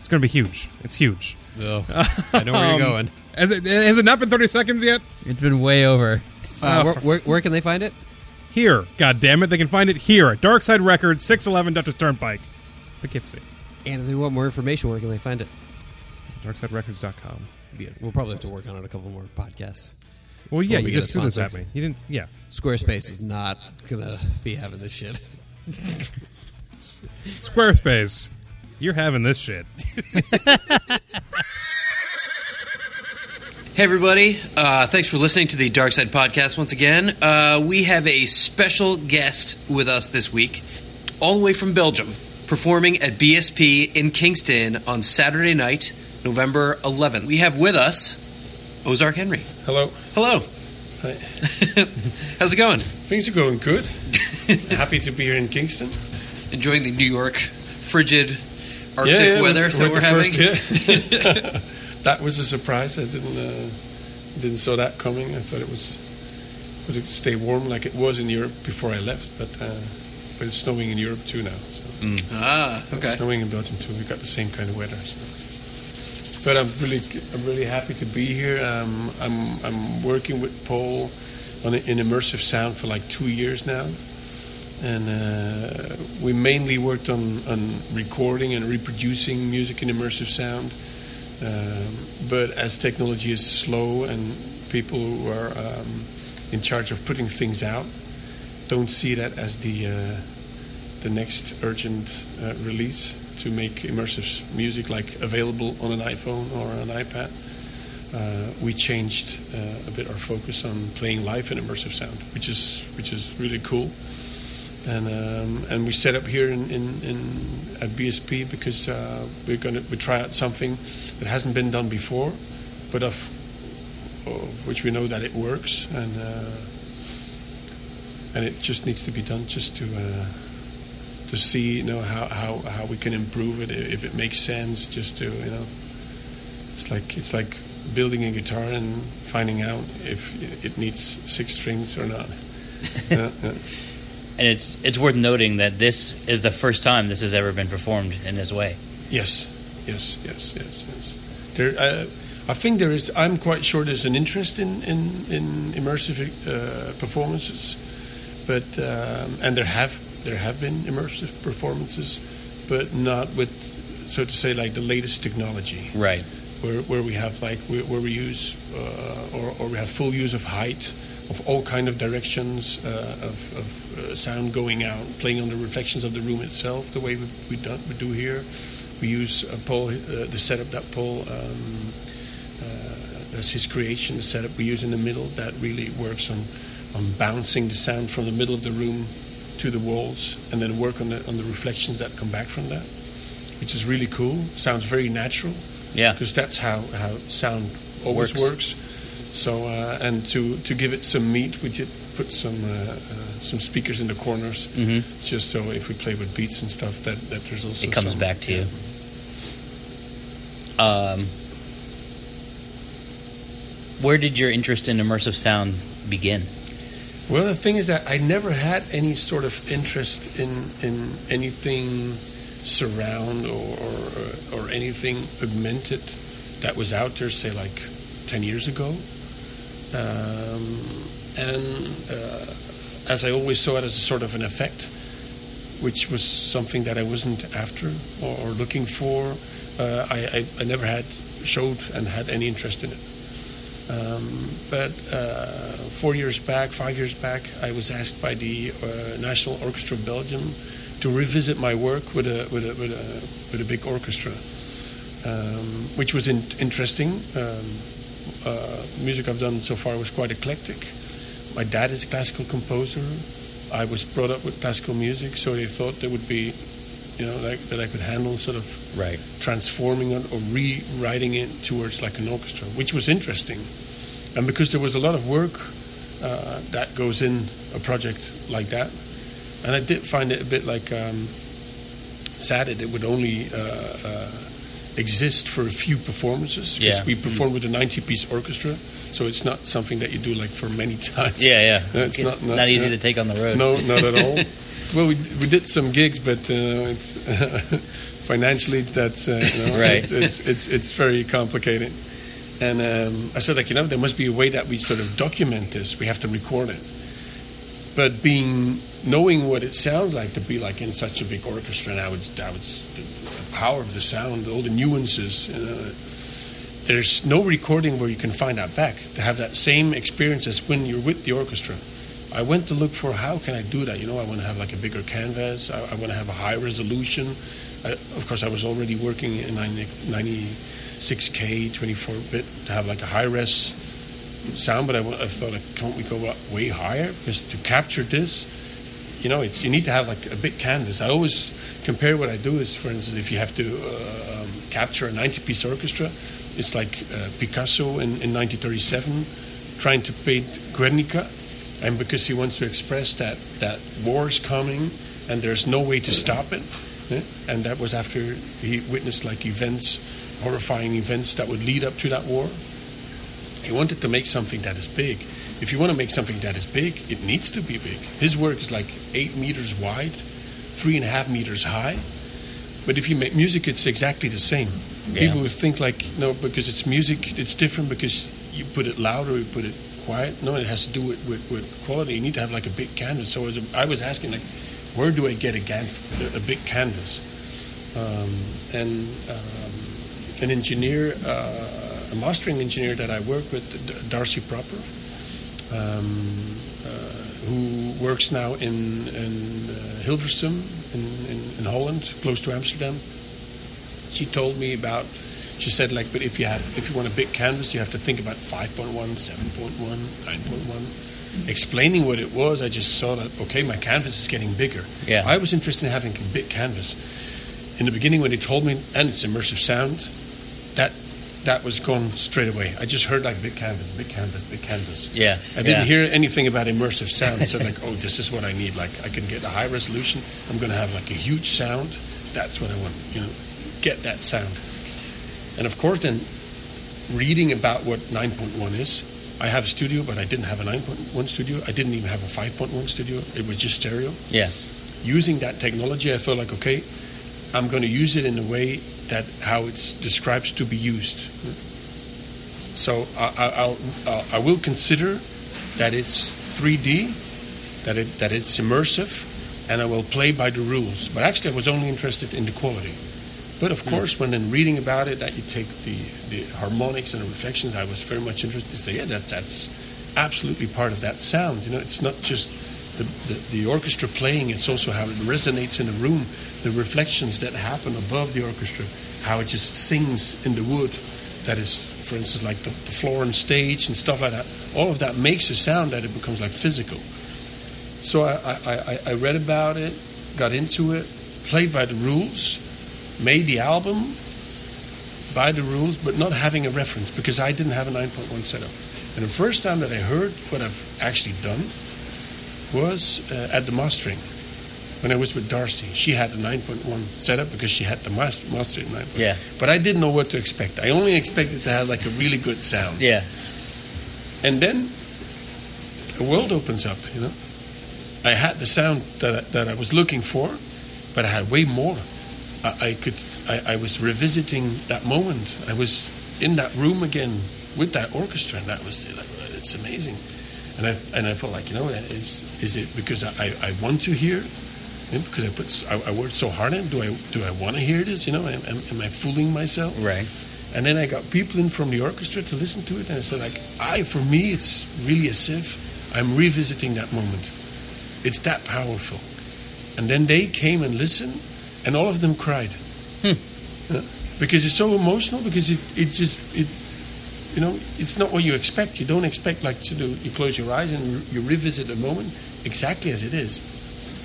It's going to be huge. It's huge. Oh, I know where um, you're going. Has it, has it not been thirty seconds yet? It's been way over. Uh, where, where, where can they find it? Here. God damn it. They can find it here at Darkside Records, six eleven Dutchess Turnpike, Poughkeepsie. And if they want more information, where can they find it? darkside records dot com. Beautiful. We'll probably have to work on it a couple more podcasts. Well, yeah, we you just threw this at me. You didn't, yeah. Squarespace, Squarespace. is not going to be having this shit. Squarespace, you're having this shit. Hey, everybody. Uh, thanks for listening to the Darkside Podcast once again. Uh, we have a special guest with us this week, all the way from Belgium, performing at B S P in Kingston on Saturday night, November eleventh. We have with us Ozark Henry. Hello. Hello. Hi. How's it going? Things are going good. Happy to be here in Kingston. Enjoying the New York frigid Arctic yeah, yeah, weather with, that with we're having. First, yeah. That was a surprise. I didn't uh, didn't saw that coming. I thought it was would it stay warm like it was in Europe before I left, but uh, but it's snowing in Europe too now. So. Mm. Ah, okay. It's snowing in Belgium too. We've got the same kind of weather. So. But I'm really, I'm really happy to be here. Um, I'm, I'm working with Paul on an immersive sound for like two years now, and uh, we mainly worked on, on recording and reproducing music in immersive sound. Um, but as technology is slow and people who are um, in charge of putting things out don't see that as the uh, the next urgent uh, release. To make immersive music like available on an iPhone or an iPad, uh, we changed uh, a bit our focus on playing live in immersive sound, which is which is really cool. and um, and we set up here in, in, in at B S P because uh, we're going to we try out something that hasn't been done before, but of of which we know that it works, and uh, and it just needs to be done just to uh, to see you know how, how, how we can improve it, if it makes sense, just to you know it's like it's like building a guitar and finding out if it needs six strings or not. uh, uh. And it's it's worth noting that this is the first time this has ever been performed in this way. Yes, yes, yes, yes, yes. There, I, I think there is. I'm quite sure there's an interest in in, in immersive uh, performances, but um, and there have there have been immersive performances, but not with, so to say, like the latest technology. Right. Where where we have like where we use uh, or or we have full use of height, of all kind of directions, uh, of, of uh, sound going out, playing on the reflections of the room itself, the way we we, done, we do here. We use a Paul, uh, the setup that Paul, um, uh, that's his creation, the setup we use in the middle, that really works on, on bouncing the sound from the middle of the room to the walls, and then work on the on the reflections that come back from that, which is really cool. Sounds very natural. Yeah. Because that's how, how sound always works. works. So uh, and to, to give it some meat, we did put some uh, uh, some speakers in the corners, mm-hmm. just so if we play with beats and stuff, that, that there's also it comes some, back to yeah. you. Um, where did your interest in immersive sound begin? Well, the thing is that I never had any sort of interest in in anything surround or or, or anything augmented that was out there, say like ten years ago. Um, and uh, as I always saw it as a sort of an effect, which was something that I wasn't after or, or looking for, uh, I, I, I never had showed and had any interest in it. Um, but uh, four years back, five years back, I was asked by the uh, National Orchestra of Belgium to revisit my work with a with a with a, with a big orchestra, um, which was in, interesting. Um, Uh, music I've done so far was quite eclectic. My dad is a classical composer. I was brought up with classical music, so they thought there would be, you know, like, that I could handle sort of right. transforming it or rewriting it towards like an orchestra, which was interesting. And because there was a lot of work uh, that goes in a project like that, and I did find it a bit like um, sad that it would only. Uh, uh, exist for a few performances, because yeah. we perform with a ninety-piece orchestra, so it's not something that you do like for many times. Yeah, yeah. No, it's okay. not, not not easy no, to take on the road. No, not at all. Well, we we did some gigs, but uh, it's, financially, that's uh, you know, right. It, it's it's it's very complicated. And um, I said, like you know, there must be a way that we sort of document this. We have to record it. But being knowing what it sounds like to be like in such a big orchestra, and I would I would. power of the sound, all the nuances. Uh, there's no recording where you can find that back, to have that same experience as when you're with the orchestra. I went to look for how can I do that. You know, I want to have like a bigger canvas. I, I want to have a high resolution. I, of course, I was already working in ninety-six K, twenty-four bit, to have like a high-res sound, but I, I thought, like, can't we go way higher? Because to capture this, you know, it's, you need to have like a big canvas. I always compare what I do is, for instance, if you have to uh, um, capture a ninety-piece orchestra, it's like uh, Picasso in, in nineteen thirty-seven trying to paint Guernica, and because he wants to express that, that war is coming and there's no way to stop it. Yeah? And that was after he witnessed like events, horrifying events that would lead up to that war. He wanted to make something that is big. If you want to make something that is big, it needs to be big. His work is like eight meters wide, three and a half meters high. But if you make music, it's exactly the same. Yeah. People would think like, no, because it's music, it's different because you put it loud or you put it quiet. No, it has to do with, with, with quality. You need to have like a big canvas. So as a, I was asking, like, where do I get a, gan- a, a big canvas? Um, and um, an engineer, uh, a mastering engineer that I work with, Darcy Proper, Um, uh, who works now in, in uh, Hilversum in, in, in Holland, close to Amsterdam. She told me about. She said, like, but if you have, if you want a big canvas, you have to think about five point one, seven point one, nine point one. explaining what it was, I just saw that, okay, my canvas is getting bigger. Yeah. I was interested in having a big canvas. In the beginning, when they told me, and it's immersive sound, that that was gone straight away. I just heard, like, big canvas, big canvas, big canvas. Yeah. I didn't yeah. hear anything about immersive sound. So, like, oh, this is what I need. Like, I can get a high resolution. I'm going to have, like, a huge sound. That's what I want, you know, get that sound. And, of course, then reading about what nine point one is, I have a studio, but I didn't have a nine point one studio. I didn't even have a five point one studio. It was just stereo. Yeah. Using that technology, I felt like, okay, I'm going to use it in a way that how it's described to be used. So I, I'll, I'll, I will consider that it's three D, that it that it's immersive, and I will play by the rules. But actually, I was only interested in the quality. But of course, when then reading about it, that you take the, the harmonics and the reflections, I was very much interested to say, yeah, that that's absolutely part of that sound. You know, it's not just the, the, the orchestra playing, it's also how it resonates in the room, the reflections that happen above the orchestra, how it just sings in the wood. That is, for instance, like the, the floor and stage and stuff like that. All of that makes a sound that it becomes like physical. So I, I, I, I read about it, got into it, played by the rules, made the album by the rules, but not having a reference because I didn't have a nine point one setup. And the first time that I heard what I've actually done was uh, at the mastering when I was with Darcy. She had a nine point one setup because she had the master, mastering nine point one. Yeah. But I didn't know what to expect. I only expected to have like a really good sound. Yeah. And then the world opens up, you know. I had the sound that, that I was looking for, but I had way more. I could. I, I was revisiting that moment. I was in that room again with that orchestra, and that was like, it's amazing. And I and I felt like, you know, is is it because I, I want to hear? Because I put I, I worked so hard in. Do I do I want to hear this? You know, am, am I fooling myself? Right. And then I got people in from the orchestra to listen to it, and I said like, I for me, it's really as if I'm revisiting that moment. It's that powerful. And then they came and listened. And all of them cried. Hmm. Yeah. Because it's so emotional, because it, it just, it, you know, it's not what you expect. You don't expect, like, to do, you close your eyes and you revisit a moment exactly as it is.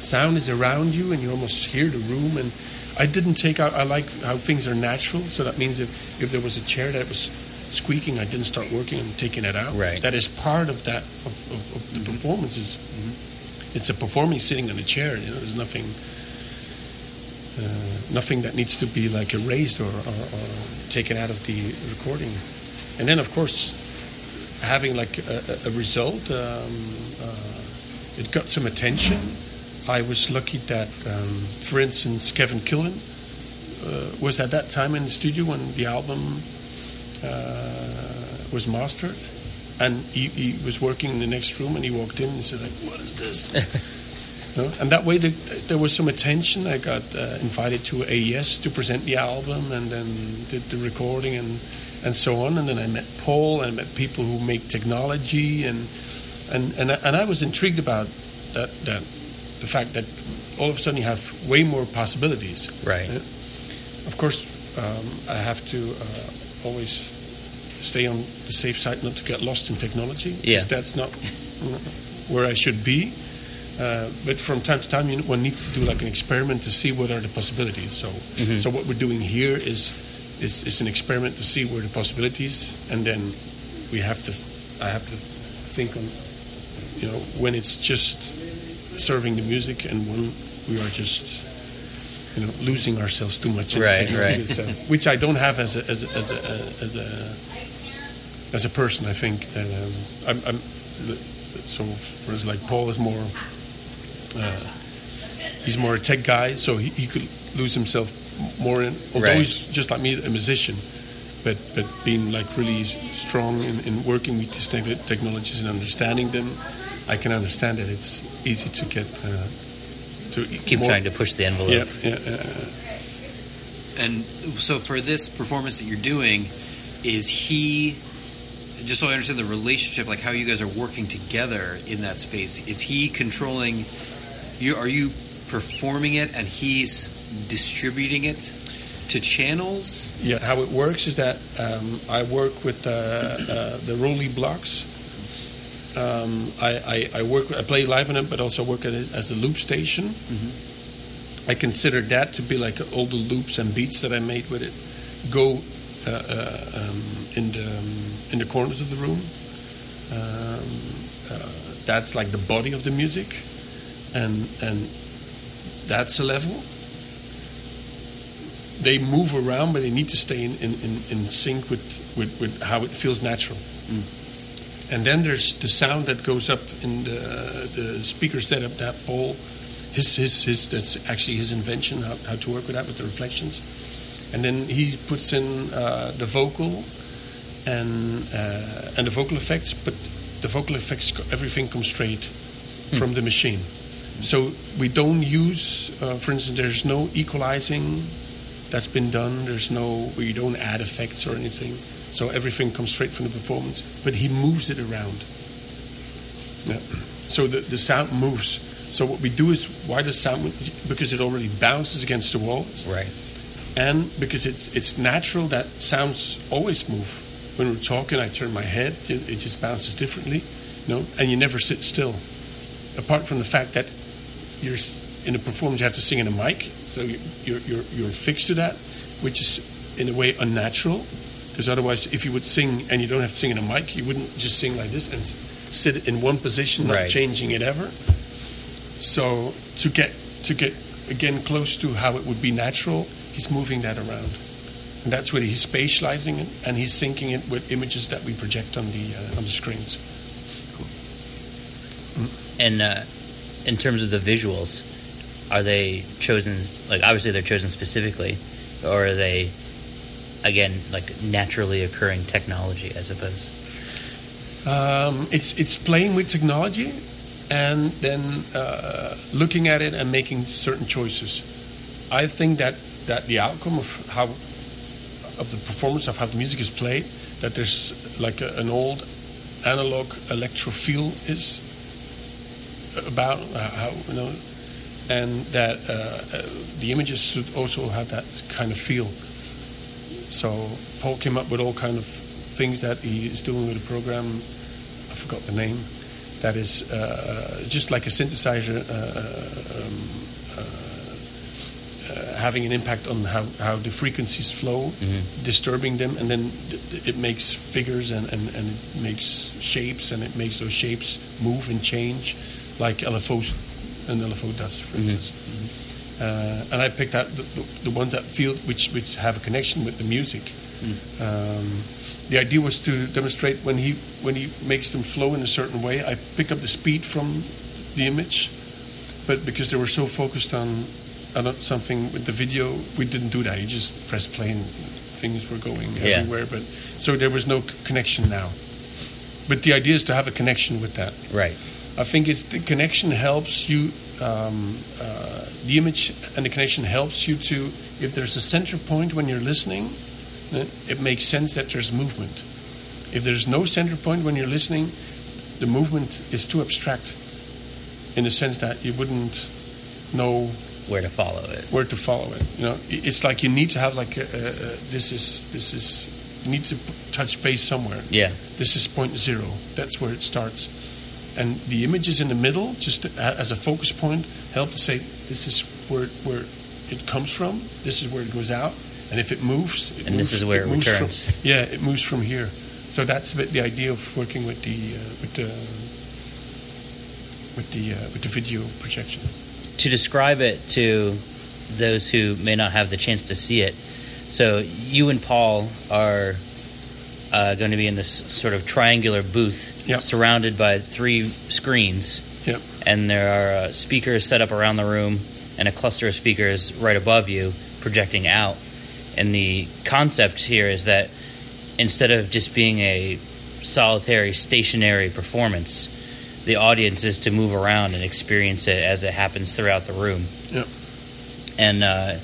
Sound is around you and you almost hear the room. And I didn't take out, I like how things are natural. So that means if, if there was a chair that was squeaking, I didn't start working on taking it out. Right. That is part of that, of, of, of the mm-hmm. performances. Mm-hmm. It's a performing sitting on a chair, you know, there's nothing... Uh, nothing that needs to be like erased or, or, or taken out of the recording. And then, of course, having like a, a result, um, uh, it got some attention. I was lucky that, um, for instance, Kevin Killen uh, was at that time in the studio when the album uh, was mastered. And he, he was working in the next room and he walked in and said, like, what is this? No? And that way, the, there was some attention. I got uh, invited to A E S to present the album, and then did the recording and, and so on. And then I met Paul, and I met people who make technology, and and and I, and I was intrigued about that, that the fact that all of a sudden you have way more possibilities. Right. Uh, of course, um, I have to uh, always stay on the safe side, not to get lost in technology. Yeah. 'Cause that's not where I should be. Uh, but from time to time, you know, one needs to do like an experiment to see what are the possibilities. So, mm-hmm. so what we're doing here is, is is an experiment to see where the possibilities, and then we have to, I have to think on, you know, when it's just serving the music, and when we are just, you know, losing ourselves too much. In right, right. So, which I don't have as a as a, as a as a as a person. I think that um, I'm, I'm so whereas like Paul is more. Uh, he's more a tech guy, so he, he could lose himself more in, although right. he's just like me, a musician, but but being like really strong in, in working with these technologies and understanding them, I can understand that it's easy to get uh, to keep more, trying to push the envelope. Yeah, yeah, uh, and so for this performance that you're doing, is he just so I understand the relationship, like how you guys are working together in that space, is he controlling? You, are you performing it and he's distributing it to channels? Yeah, how it works is that um, I work with uh, uh, the Roli Blocks, Um, I, I, I work. I play live in it, but also work at it as a loop station. Mm-hmm. I consider that to be like all the loops and beats that I made with it go uh, uh, um, in the um, in the corners of the room. Um, uh, that's like the body of the music, and and that's a level. They move around, but they need to stay in, in, in, in sync with, with, with how it feels natural. Mm. And then there's the sound that goes up in the, uh, the speaker setup. That Paul, his his his that's actually his invention, how, how to work with that, with the reflections. And then he puts in uh, the vocal and uh, and the vocal effects, but the vocal effects, everything comes straight mm. from the machine. Mm. So we don't use, uh, for instance, there's no equalizing. That's been done. There's no, you don't add effects or anything. So everything comes straight from the performance, but he moves it around. Yeah. So the, the sound moves. So what we do is, why does sound move? Because it already bounces against the walls. Right. And because it's it's natural that sounds always move. When we're talking, I turn my head, it, it just bounces differently, you know, and you never sit still. Apart from the fact that you're, in a performance, you have to sing in a mic, so you're you're you're fixed to that, which is in a way unnatural, because otherwise, if you would sing and you don't have to sing in a mic, you wouldn't just sing like this and sit in one position, right, not changing it ever. So to get to get again close to how it would be natural, he's moving that around, and that's where he's spatializing it, and he's syncing it with images that we project on the uh, on the screens. Cool. And uh, in terms of the visuals, are they chosen, like, obviously they're chosen specifically, or are they, again, like naturally occurring technology, I suppose? Um, it's it's playing with technology and then uh, looking at it and making certain choices. I think that, that the outcome of how, of the performance of how the music is played, that there's like a, an old analog electro feel is about how, you know, and that uh, the images should also have that kind of feel. So Paul came up with all kind of things that he is doing with the program. I forgot the name. That is uh, just like a synthesizer uh, um, uh, uh, having an impact on how, how the frequencies flow, mm-hmm. disturbing them, and then it makes figures and, and, and it makes shapes, and it makes those shapes move and change, like L F Os. And L F O does, for instance. Mm-hmm. Uh, and I picked out the, the, the ones that feel, which which have a connection with the music. Mm. Um, the idea was to demonstrate when he when he makes them flow in a certain way. I pick up the speed from the image, but because they were so focused on, on something with the video, we didn't do that. You just press play and things were going yeah. everywhere. But so there was no connection now. But the idea is to have a connection with that. Right. I think it's the connection helps you, um, uh, the image and the connection helps you to, if there's a center point when you're listening, it makes sense that there's movement. If there's no center point when you're listening, the movement is too abstract in the sense that you wouldn't know where to follow it. Where to follow it. You know, it's like you need to have like, a, a, a, this is, this is, you need to touch base somewhere. Yeah. This is point zero. That's where it starts. And the images in the middle, just to, as a focus point, help to say this is where where it comes from. This is where it goes out, and if it moves, it and moves, this is where it, it moves returns. From, yeah, it moves from here. So that's a bit the idea of working with the uh, with the with the uh, with the video projection. To describe it to those who may not have the chance to see it, so you and Paul are. Uh, going to be in this sort of triangular booth, yep. surrounded by three screens, yep. and there are uh, speakers set up around the room, and a cluster of speakers right above you projecting out. And the concept here is that instead of just being a solitary, stationary performance, the audience is to move around and experience it as it happens throughout the room. Yep. And uh,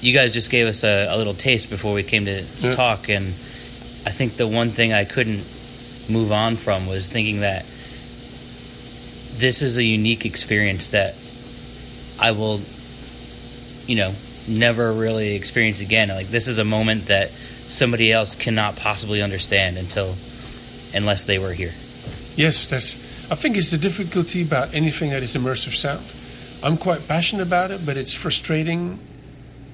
you guys just gave us a, a little taste before we came to, to yep. talk, and I think the one thing I couldn't move on from was thinking that this is a unique experience that I will, you know, never really experience again. Like, this is a moment that somebody else cannot possibly understand until, unless they were here. Yes, that's. I think it's the difficulty about anything that is immersive sound. I'm quite passionate about it, but it's frustrating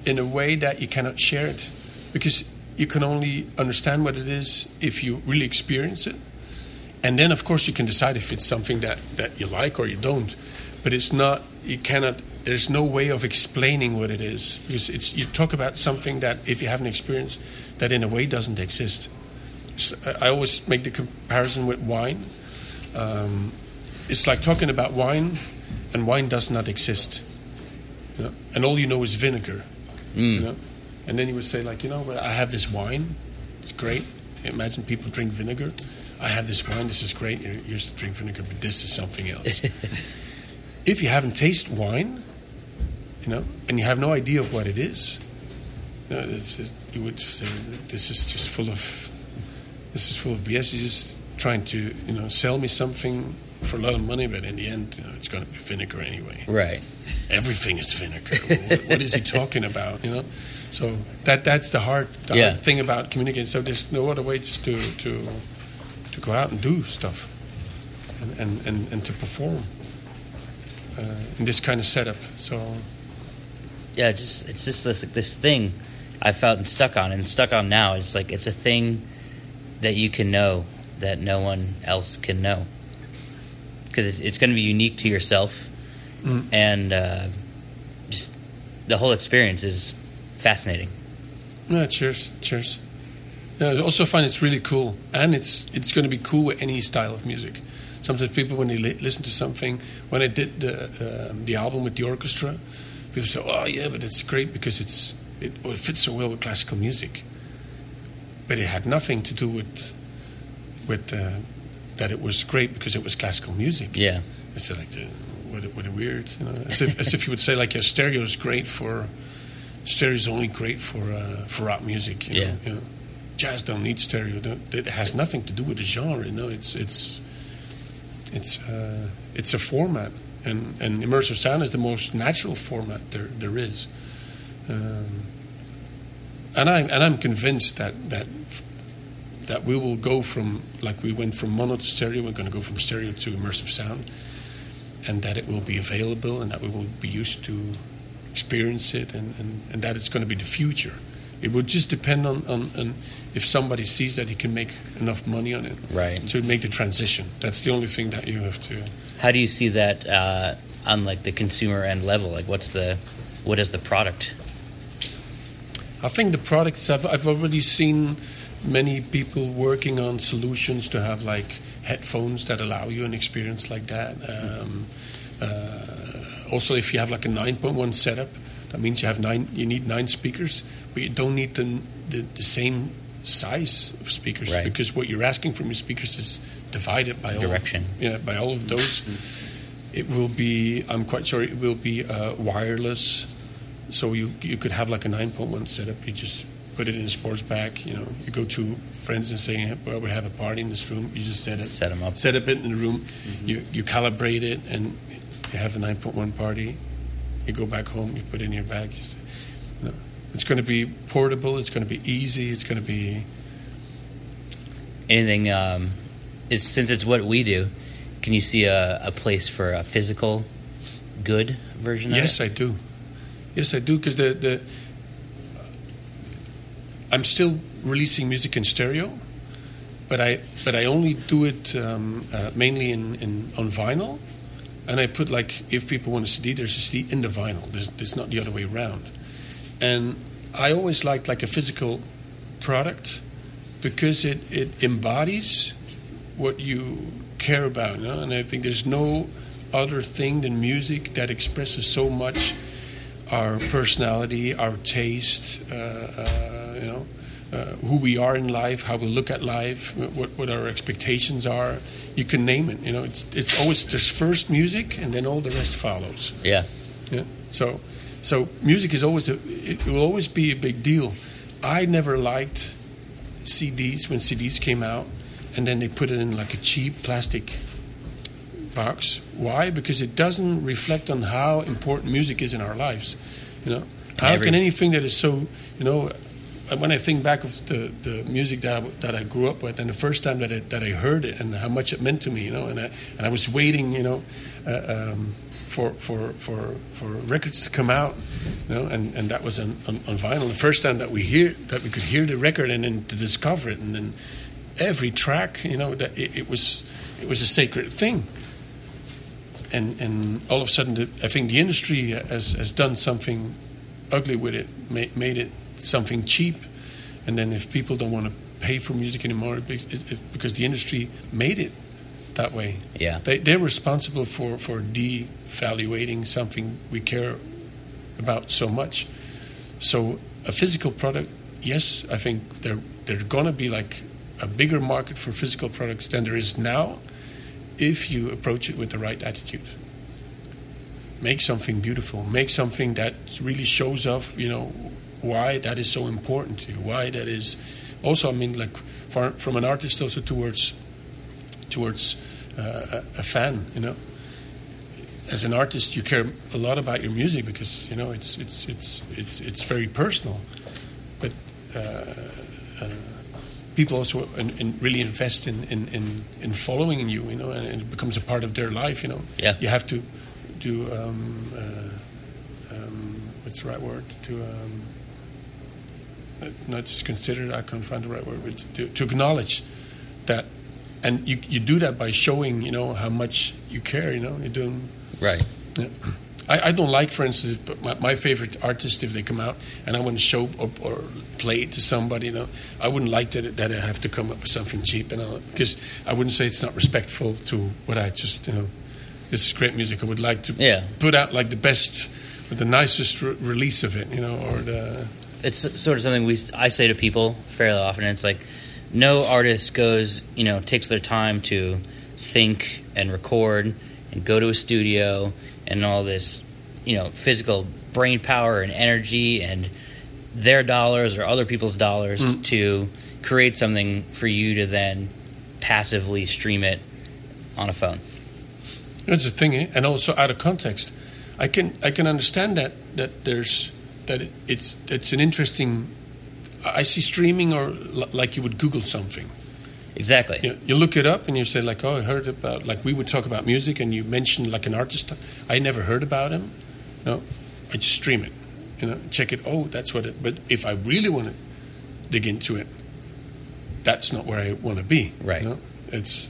in a way that you cannot share it, because you can only understand what it is if you really experience it. And then, of course, you can decide if it's something that, that you like or you don't. But it's not, you cannot, there's no way of explaining what it is. Because it's, you talk about something that, if you haven't experienced, that in a way doesn't exist. So I always make the comparison with wine. Um, it's like talking about wine, and wine does not exist. You know? And all you know is vinegar. Mm. You know? And then you would say, like, you know, but I have this wine. It's great. Imagine people drink vinegar. I have this wine, this is great, you're used to drink vinegar, but this is something else. If you haven't tasted wine, you know, and you have no idea of what it is, you know, it's just, you would say this is just full of this is full of B S. You're just trying to, you know, sell me something for a lot of money, but in the end, you know, it's going to be vinegar anyway. Right. Everything is vinegar. what, what is he talking about? You know, so that that's the hard, the yeah. hard thing about communicating. So there's no other way just to to. to go out and do stuff and, and, and, and to perform uh, in this kind of setup. So yeah, it's just, it's just this, this thing I felt and stuck on and stuck on now. It's like it's a thing that you can know that no one else can know, because it's, it's going to be unique to yourself. Mm. And uh, just the whole experience is fascinating. Yeah, cheers, cheers. I also find it's really cool, and it's it's going to be cool with any style of music. Sometimes people, when they li- listen to something, when I did the uh, the album with the orchestra, people say, "Oh yeah, but it's great because it's it, it fits so well with classical music." But it had nothing to do with with uh, that it was great because it was classical music. Yeah, it's like the, what a, what a weird, you know, as if as if you would say like, yeah, stereo is great for stereo is only great for uh, for rock music. You know, yeah. You know? Jazz don't need stereo. Don't, it has nothing to do with the genre. No, it's it's it's uh, it's a format, and, and immersive sound is the most natural format there there is. Um, and I'm and I'm convinced that that that we will go from, like we went from mono to stereo. We're going to go from stereo to immersive sound, and that it will be available, and that we will be used to experience it, and, and, and that it's going to be the future. It would just depend on, on, on if somebody sees that he can make enough money on it, right, to make the transition. That's the only thing that you have to. How do you see that uh, on like the consumer end level? Like, what's the, what is the product? I think the products. I've I've already seen many people working on solutions to have like headphones that allow you an experience like that. Um, uh, also, if you have like a nine point one setup. That means you have nine. You need nine speakers, but you don't need the the, the same size of speakers, right, because what you're asking from your speakers is divided by direction. All, yeah, by all of those, mm-hmm. It will be. I'm quite sure it will be uh, wireless. So you you could have like a nine point one setup. You just put it in a sports bag. You know, you go to friends and say, "Well, we have a party in this room." You just set it, set them up, set up it in the room. Mm-hmm. You you calibrate it, and you have a nine point one party. You go back home, you put it in your bag. You say, you know, it's going to be portable. It's going to be easy. It's going to be anything. Um, is since it's what we do, can you see a, a place for a physical good version of yes, it? Yes, I do. Yes, I do. Because the the I'm still releasing music in stereo, but I but I only do it um, uh, mainly in, in on vinyl. And I put, like, if people want a C D, there's a C D in the vinyl. There's, there's not the other way around. And I always liked, like, a physical product because it, it embodies what you care about. You know? And I think there's no other thing than music that expresses so much our personality, our taste, uh, uh, you know, uh, who we are in life, how we look at life, what, what our expectations are. You can name it, you know. It's it's always there's first music and then all the rest follows. Yeah, yeah. So, so music is always a, it will always be a big deal. I never liked C Ds when C Ds came out, and then they put it in like a cheap plastic box. Why? Because it doesn't reflect on how important music is in our lives. You know, how Every- can anything that is so, you know, when I think back of the, the music that I, that I grew up with, and the first time that I, that I heard it, and how much it meant to me, you know, and I and I was waiting, you know, uh, um, for for for for records to come out, you know, and, and that was on, on, on vinyl. The first time that we hear that we could hear the record, and then to discover it, and then every track, you know, that it, it was it was a sacred thing. And and all of a sudden, the, I think the industry has has done something ugly with it, ma- made it something cheap, and then if people don't want to pay for music anymore, it's, it's because the industry made it that way. Yeah, they they're responsible for for devaluating something we care about so much. So a physical product, yes, I think there there's gonna be like a bigger market for physical products than there is now, if you approach it with the right attitude. Make something beautiful. Make something that really shows off, you know, why that is so important to you. Why that is also, I mean, like for, from an artist also towards towards uh, a, a fan, you know. As an artist, you care a lot about your music because, you know, it's it's it's it's it's very personal. But uh, uh, people also in, in really invest in, in, in, in following you, you know, and, and it becomes a part of their life, you know. Yeah. You have to do um, uh, um, what's the right word to. Um, not just consider it, I can't find the right word, but to, to acknowledge that. And you you do that by showing, you know, how much you care, you know, you're doing... Right. Yeah. I, I don't like, for instance, my, my favorite artist, if they come out and I want to show up or play to somebody, you know, I wouldn't like that that I have to come up with something cheap, and all, because I wouldn't say it's not respectful to what I just, you know, this is great music. I would like to yeah. put out, like, the best, the nicest re- release of it, you know, or the... It's sort of something we I say to people fairly often. It's like, no artist goes, you know, takes their time to think and record and go to a studio and all this, you know, physical brain power and energy and their dollars or other people's dollars mm. to create something for you to then passively stream it on a phone. That's the thing, eh? And also out of context. I can I can understand that that there's. That it, it's it's an interesting. I see streaming or l- like you would Google something. Exactly. You, you look it up and you say like, oh, I heard about. Like we would talk about music and you mentioned like an artist. I never heard about him. No, I just stream it. You know, check it. Oh, that's what it. But if I really want to dig into it, that's not where I want to be. Right. You know? It's.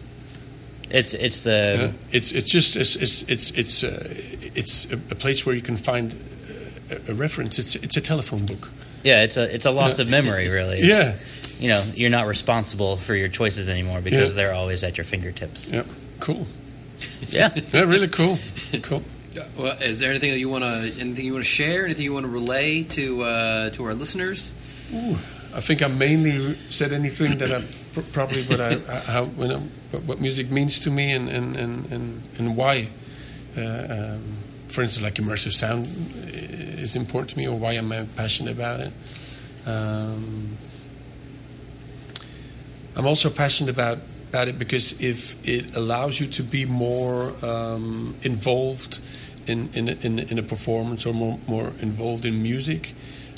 It's it's the. You know, it's it's just it's it's it's it's, uh, it's a place where you can find. A reference. It's it's a telephone book. Yeah, it's a it's a loss yeah. of memory, really. It's, yeah, you know, you're not responsible for your choices anymore because yeah. they're always at your fingertips. Yeah, cool. Yeah, yeah, really cool. Cool. Well, is there anything that you want to anything you want to share? Anything you want to relay to uh, to our listeners? Ooh, I think I mainly said anything that I probably what I, I how you know, what music means to me and and and and, and why. Uh, um, For instance, like immersive sound is important to me, or why am I passionate about it? Um, I'm also passionate about, about it because if it allows you to be more um, involved in in, in in a performance or more, more involved in music,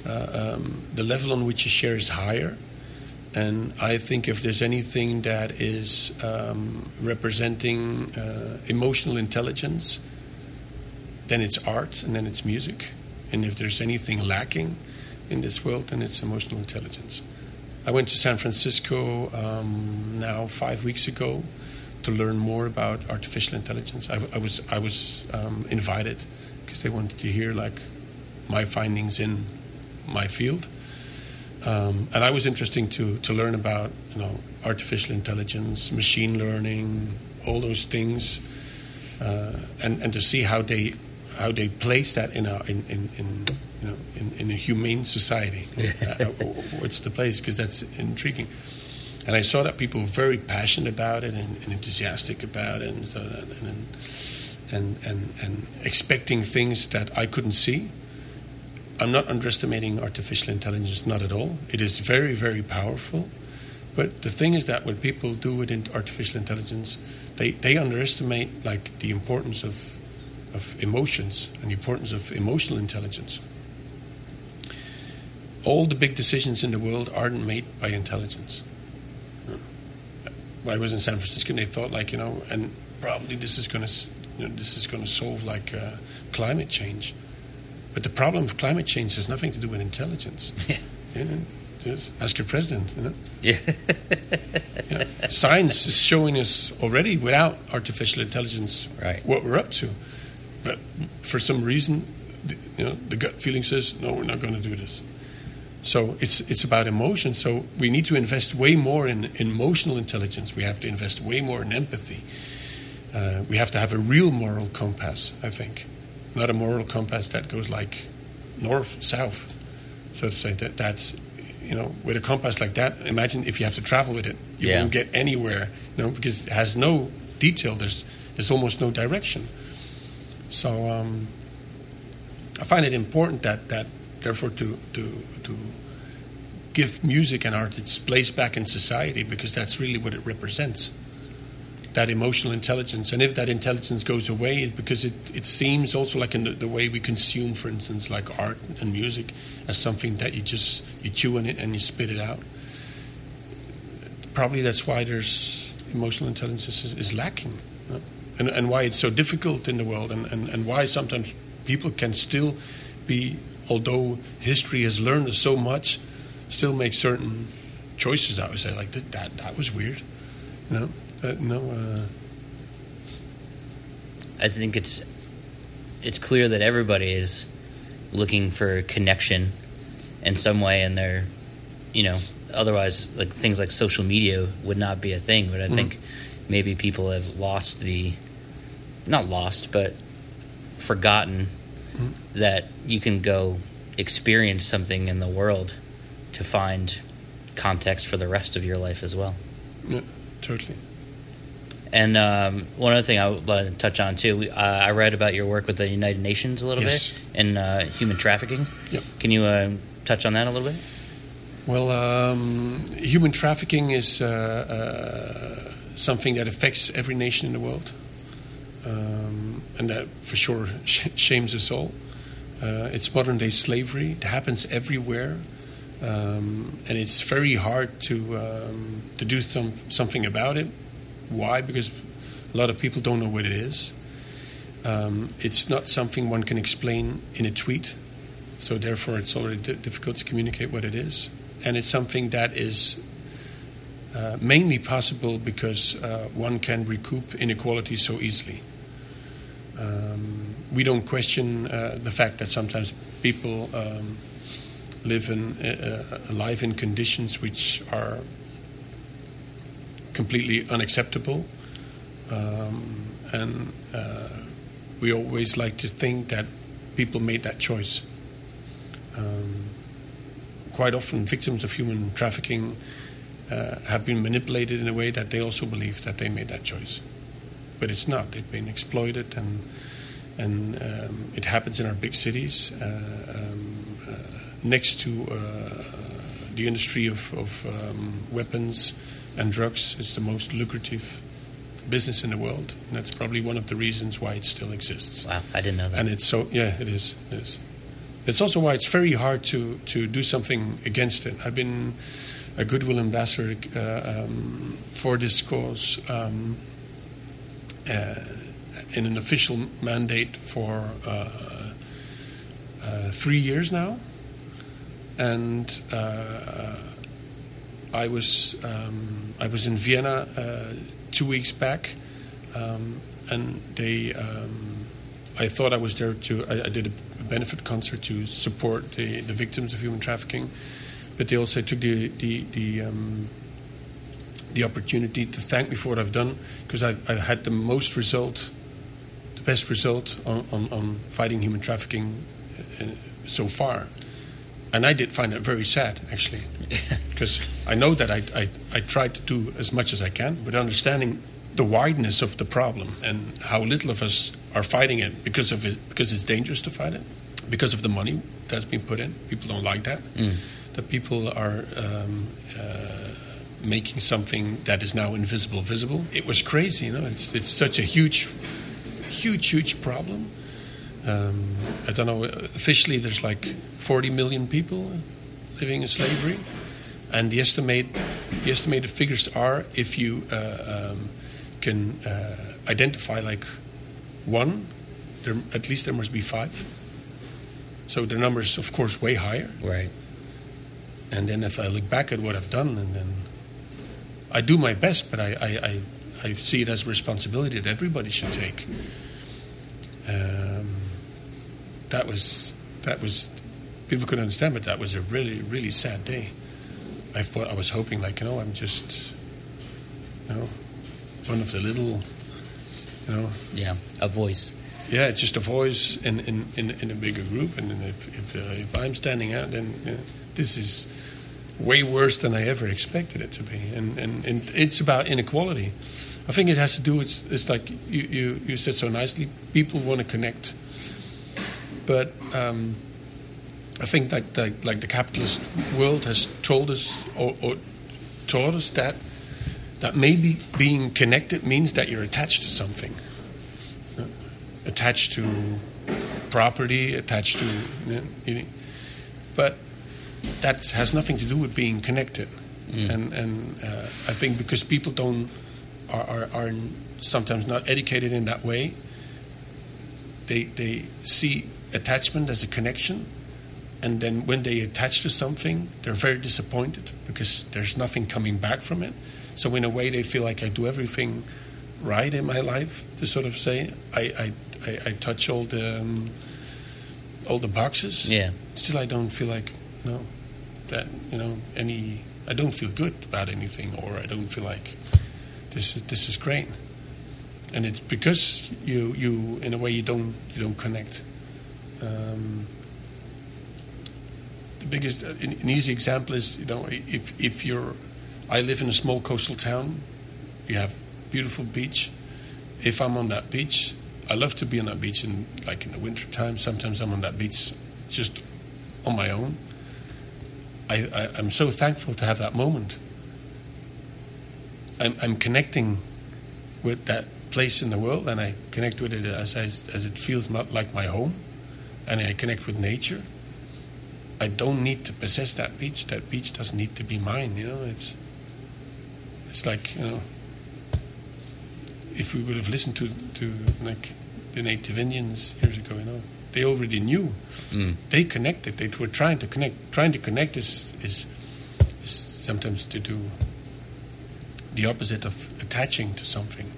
uh, um, the level on which you share is higher. And I think if there's anything that is um, representing uh, emotional intelligence, then it's art, and then it's music. And if there's anything lacking in this world, then it's emotional intelligence. I went to San Francisco um, now five weeks ago to learn more about artificial intelligence. I, I was I was um, invited because they wanted to hear like my findings in my field, um, and I was interesting to to learn about you know artificial intelligence, machine learning, all those things, uh, and and to see how they. How they place that in a in, in, in you know in, in a humane society? uh, what's the place? Because that's intriguing. And I saw that people were very passionate about it and, and enthusiastic about it, and and, and and and expecting things that I couldn't see. I'm not underestimating artificial intelligence, not at all. It is very very powerful. But the thing is that when people do it in artificial intelligence, they they underestimate like the importance of. Of emotions and the importance of emotional intelligence. all the big decisions in the world aren't made by intelligence. When I was in San Francisco, they thought like, you know, and probably this is going to, you know, this is going to solve like uh, climate change. But the problem of climate change has nothing to do with intelligence. Yeah. You know, just ask your president. You know? Yeah. You know, science is showing us already without artificial intelligence right. what we're up to. But for some reason, you know, the gut feeling says, no, we're not going to do this. So it's it's about emotion. So we need to invest way more in, in emotional intelligence. We have to invest way more in empathy. Uh, we have to have a real moral compass, I think. Not a moral compass that goes like north, south, so to say. That that's, you know, with a compass like that, imagine if you have to travel with it, you yeah. won't get anywhere, you know, because it has no detail. There's there's almost no direction. So um, I find it important that that therefore to to to give music and art its place back in society, because that's really what it represents. That emotional intelligence, and if that intelligence goes away, because it, it seems also like in the, the way we consume, for instance, like art and music, as something that you just you chew on it and you spit it out. Probably that's why there's emotional intelligence is, is lacking, you know? and and why it's so difficult in the world, and, and, and why sometimes people can still be, although history has learned us so much, still make certain choices that we say like that that, that was weird, you know. Uh, no, uh... I think it's it's clear that everybody is looking for connection in some way, and they're, you know, otherwise like things like social media would not be a thing. But I mm-hmm. think maybe people have lost the, not lost, but forgotten mm-hmm. that you can go experience something in the world to find context for the rest of your life as well. Yeah, totally. And um, one other thing I would like to touch on, too, we, uh, I read about your work with the United Nations a little yes. bit in uh, human trafficking. Yep. Can you uh, touch on that a little bit? Well, um, human trafficking is uh, uh, something that affects every nation in the world, um, and that for sure sh- shames us all. Uh, it's modern-day slavery. It happens everywhere, um, and it's very hard to um, to do some something about it. Why? Because a lot of people don't know what it is. Um, it's not something one can explain in a tweet, so therefore it's already d- difficult to communicate what it is. And it's something that is uh, mainly possible because uh, one can recoup inequality so easily. Um, we don't question uh, the fact that sometimes people um, live in, uh, alive in conditions which are completely unacceptable, um, and uh, we always like to think that people made that choice. Um, quite often victims of human trafficking uh, have been manipulated in a way that they also believe that they made that choice, but it's not. They've been exploited, and and um, it happens in our big cities uh, um, uh, next to uh, the industry of, of um, weapons and drugs. Is the most lucrative business in the world, and that's probably one of the reasons why it still exists. Wow, I didn't know that. And it's so, yeah, it is. It is. It's also why it's very hard to, to do something against it. I've been a goodwill ambassador uh, um, for this cause um, uh, in an official mandate for uh, uh, three years now, and. Uh, I was um, I was in Vienna uh, two weeks back, um, and they um, I thought I was there to I, I did a benefit concert to support the, the victims of human trafficking, but they also took the the the, um, the opportunity to thank me for what I've done, because I've, I've had the most result, the best result on on, on fighting human trafficking uh, so far. And I did find it very sad, actually, because I know that I, I I tried to do as much as I can, but understanding the wideness of the problem and how little of us are fighting it because of it, because it's dangerous to fight it, because of the money that's been put in. People don't like that. Mm. That people are um, uh, making something that is now invisible visible. It was crazy, you know. It's it's such a huge, huge, huge problem. Um, I don't know, officially there's like forty million people living in slavery, and the estimate the estimated figures are, if you uh, um, can uh, identify like one, there, at least there must be five. So the number is, of course, way higher. Right. And then if I look back at what I've done, and then I do my best, but I, I, I, I see it as a responsibility that everybody should take. Um, that was that was people couldn't understand, but that was a really really sad day. I thought I was hoping, like, you know, I'm just, you know, one of the little, you know. Yeah, a voice. Yeah, just a voice in in, in, in a bigger group, and if if, uh, if I'm standing out, then uh, this is way worse than I ever expected it to be, and and, and it's about inequality. I think it has to do with, it's like you, you, you said so nicely, people want to connect. But um, I think like the, like the capitalist world has told us or, or taught us that that maybe being connected means that you're attached to something. Uh, attached to property, attached to... You know, you know, but that has nothing to do with being connected. Mm. And, and uh, I think because people don't... Are, are are sometimes not educated in that way. They they see attachment as a connection, and then when they attach to something, they're very disappointed because there's nothing coming back from it. So in a way, they feel like I do everything right in my life to sort of say I I, I, I touch all the um, all the boxes. Yeah. Still, I don't feel like no that you know any. I don't feel good about anything, or I don't feel like. This is, this is great, and it's because you you in a way you don't you don't connect. Um, the biggest an easy example is you know if if you're I live in a small coastal town, you have beautiful beach. If I'm on that beach, I love to be on that beach, and like in the winter time, sometimes I'm on that beach just on my own. I, I I'm so thankful to have that moment. I'm, I'm connecting with that place in the world, and I connect with it as as, as it feels like my home, and I connect with nature. I don't need to possess that beach. That beach doesn't need to be mine. You know, it's it's like you know, if we would have listened to to like the Native Indians years ago, you know, they already knew. Mm. They connected. They were trying to connect. Trying to connect is is, is sometimes to do. The opposite of attaching to something,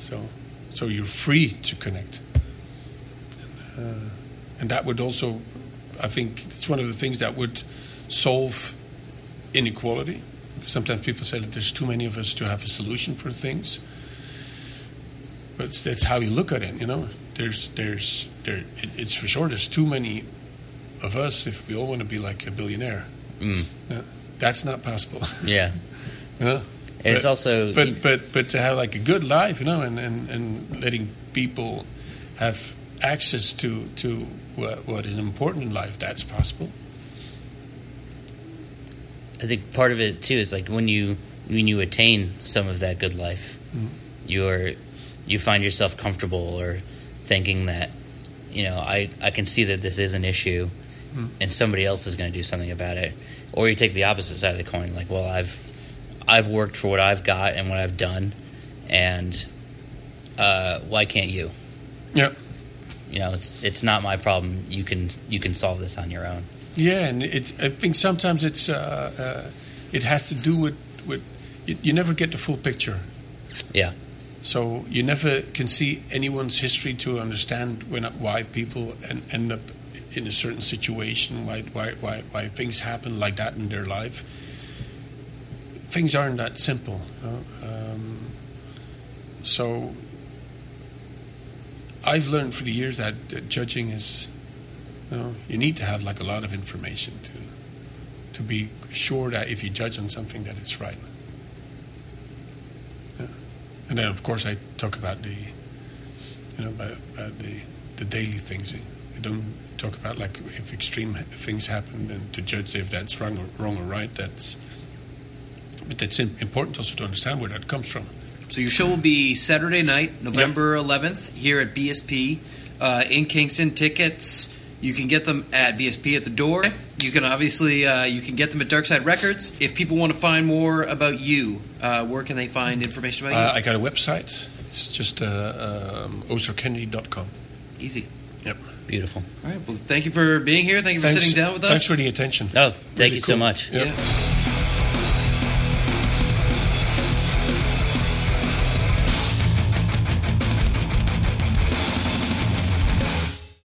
so so you're free to connect, uh, and that would also, I think, it's one of the things that would solve inequality. Sometimes people say that there's too many of us to have a solution for things, but it's, that's how you look at it. You know, there's there's there. It, it's for sure there's too many of us if we all want to be like a billionaire. Mm. Uh, that's not possible. Yeah. You know? It's but, also, but, but but to have like a good life, you know, and, and, and letting people have access to to what, what is important in life, that's possible. I think part of it too is like when you when you attain some of that good life, mm-hmm. you're you find yourself comfortable or thinking that, you know, I, I can see that this is an issue, mm-hmm. and somebody else is going to do something about it, or you take the opposite side of the coin, like, well, I've I've worked for what I've got and what I've done, and uh, why can't you? Yeah, you know, it's it's not my problem. You can you can solve this on your own. Yeah, and it, I think sometimes it's uh, uh, it has to do with with you, you never get the full picture. Yeah. So you never can see anyone's history to understand when why people en, end up in a certain situation, why why why why things happen like that in their life. Things aren't that simple. You know? um, so I've learned for the years that, that judging is, you know, you need to have like a lot of information to to be sure that if you judge on something that it's right. Yeah. And then of course I talk about the, you know, about, about the the daily things. I don't talk about like if extreme things happen and to judge if that's wrong or wrong or right. That's But it's important also to understand where that comes from. So your show will be Saturday night, November yep. eleventh, here at B S P uh, in Kingston. Tickets You can get them at B S P at the door. You can obviously uh, you can get them at Darkside Records. If people want to find more about you, uh, where can they find information about you? Uh, I got a website. It's just uh, um, ozark henry dot com. Easy. Yep. Beautiful. All right. Well, thank you for being here. Thank you for thanks, sitting down with us. Thanks for the attention. Oh, thank really you cool. so much. Yep. Yeah.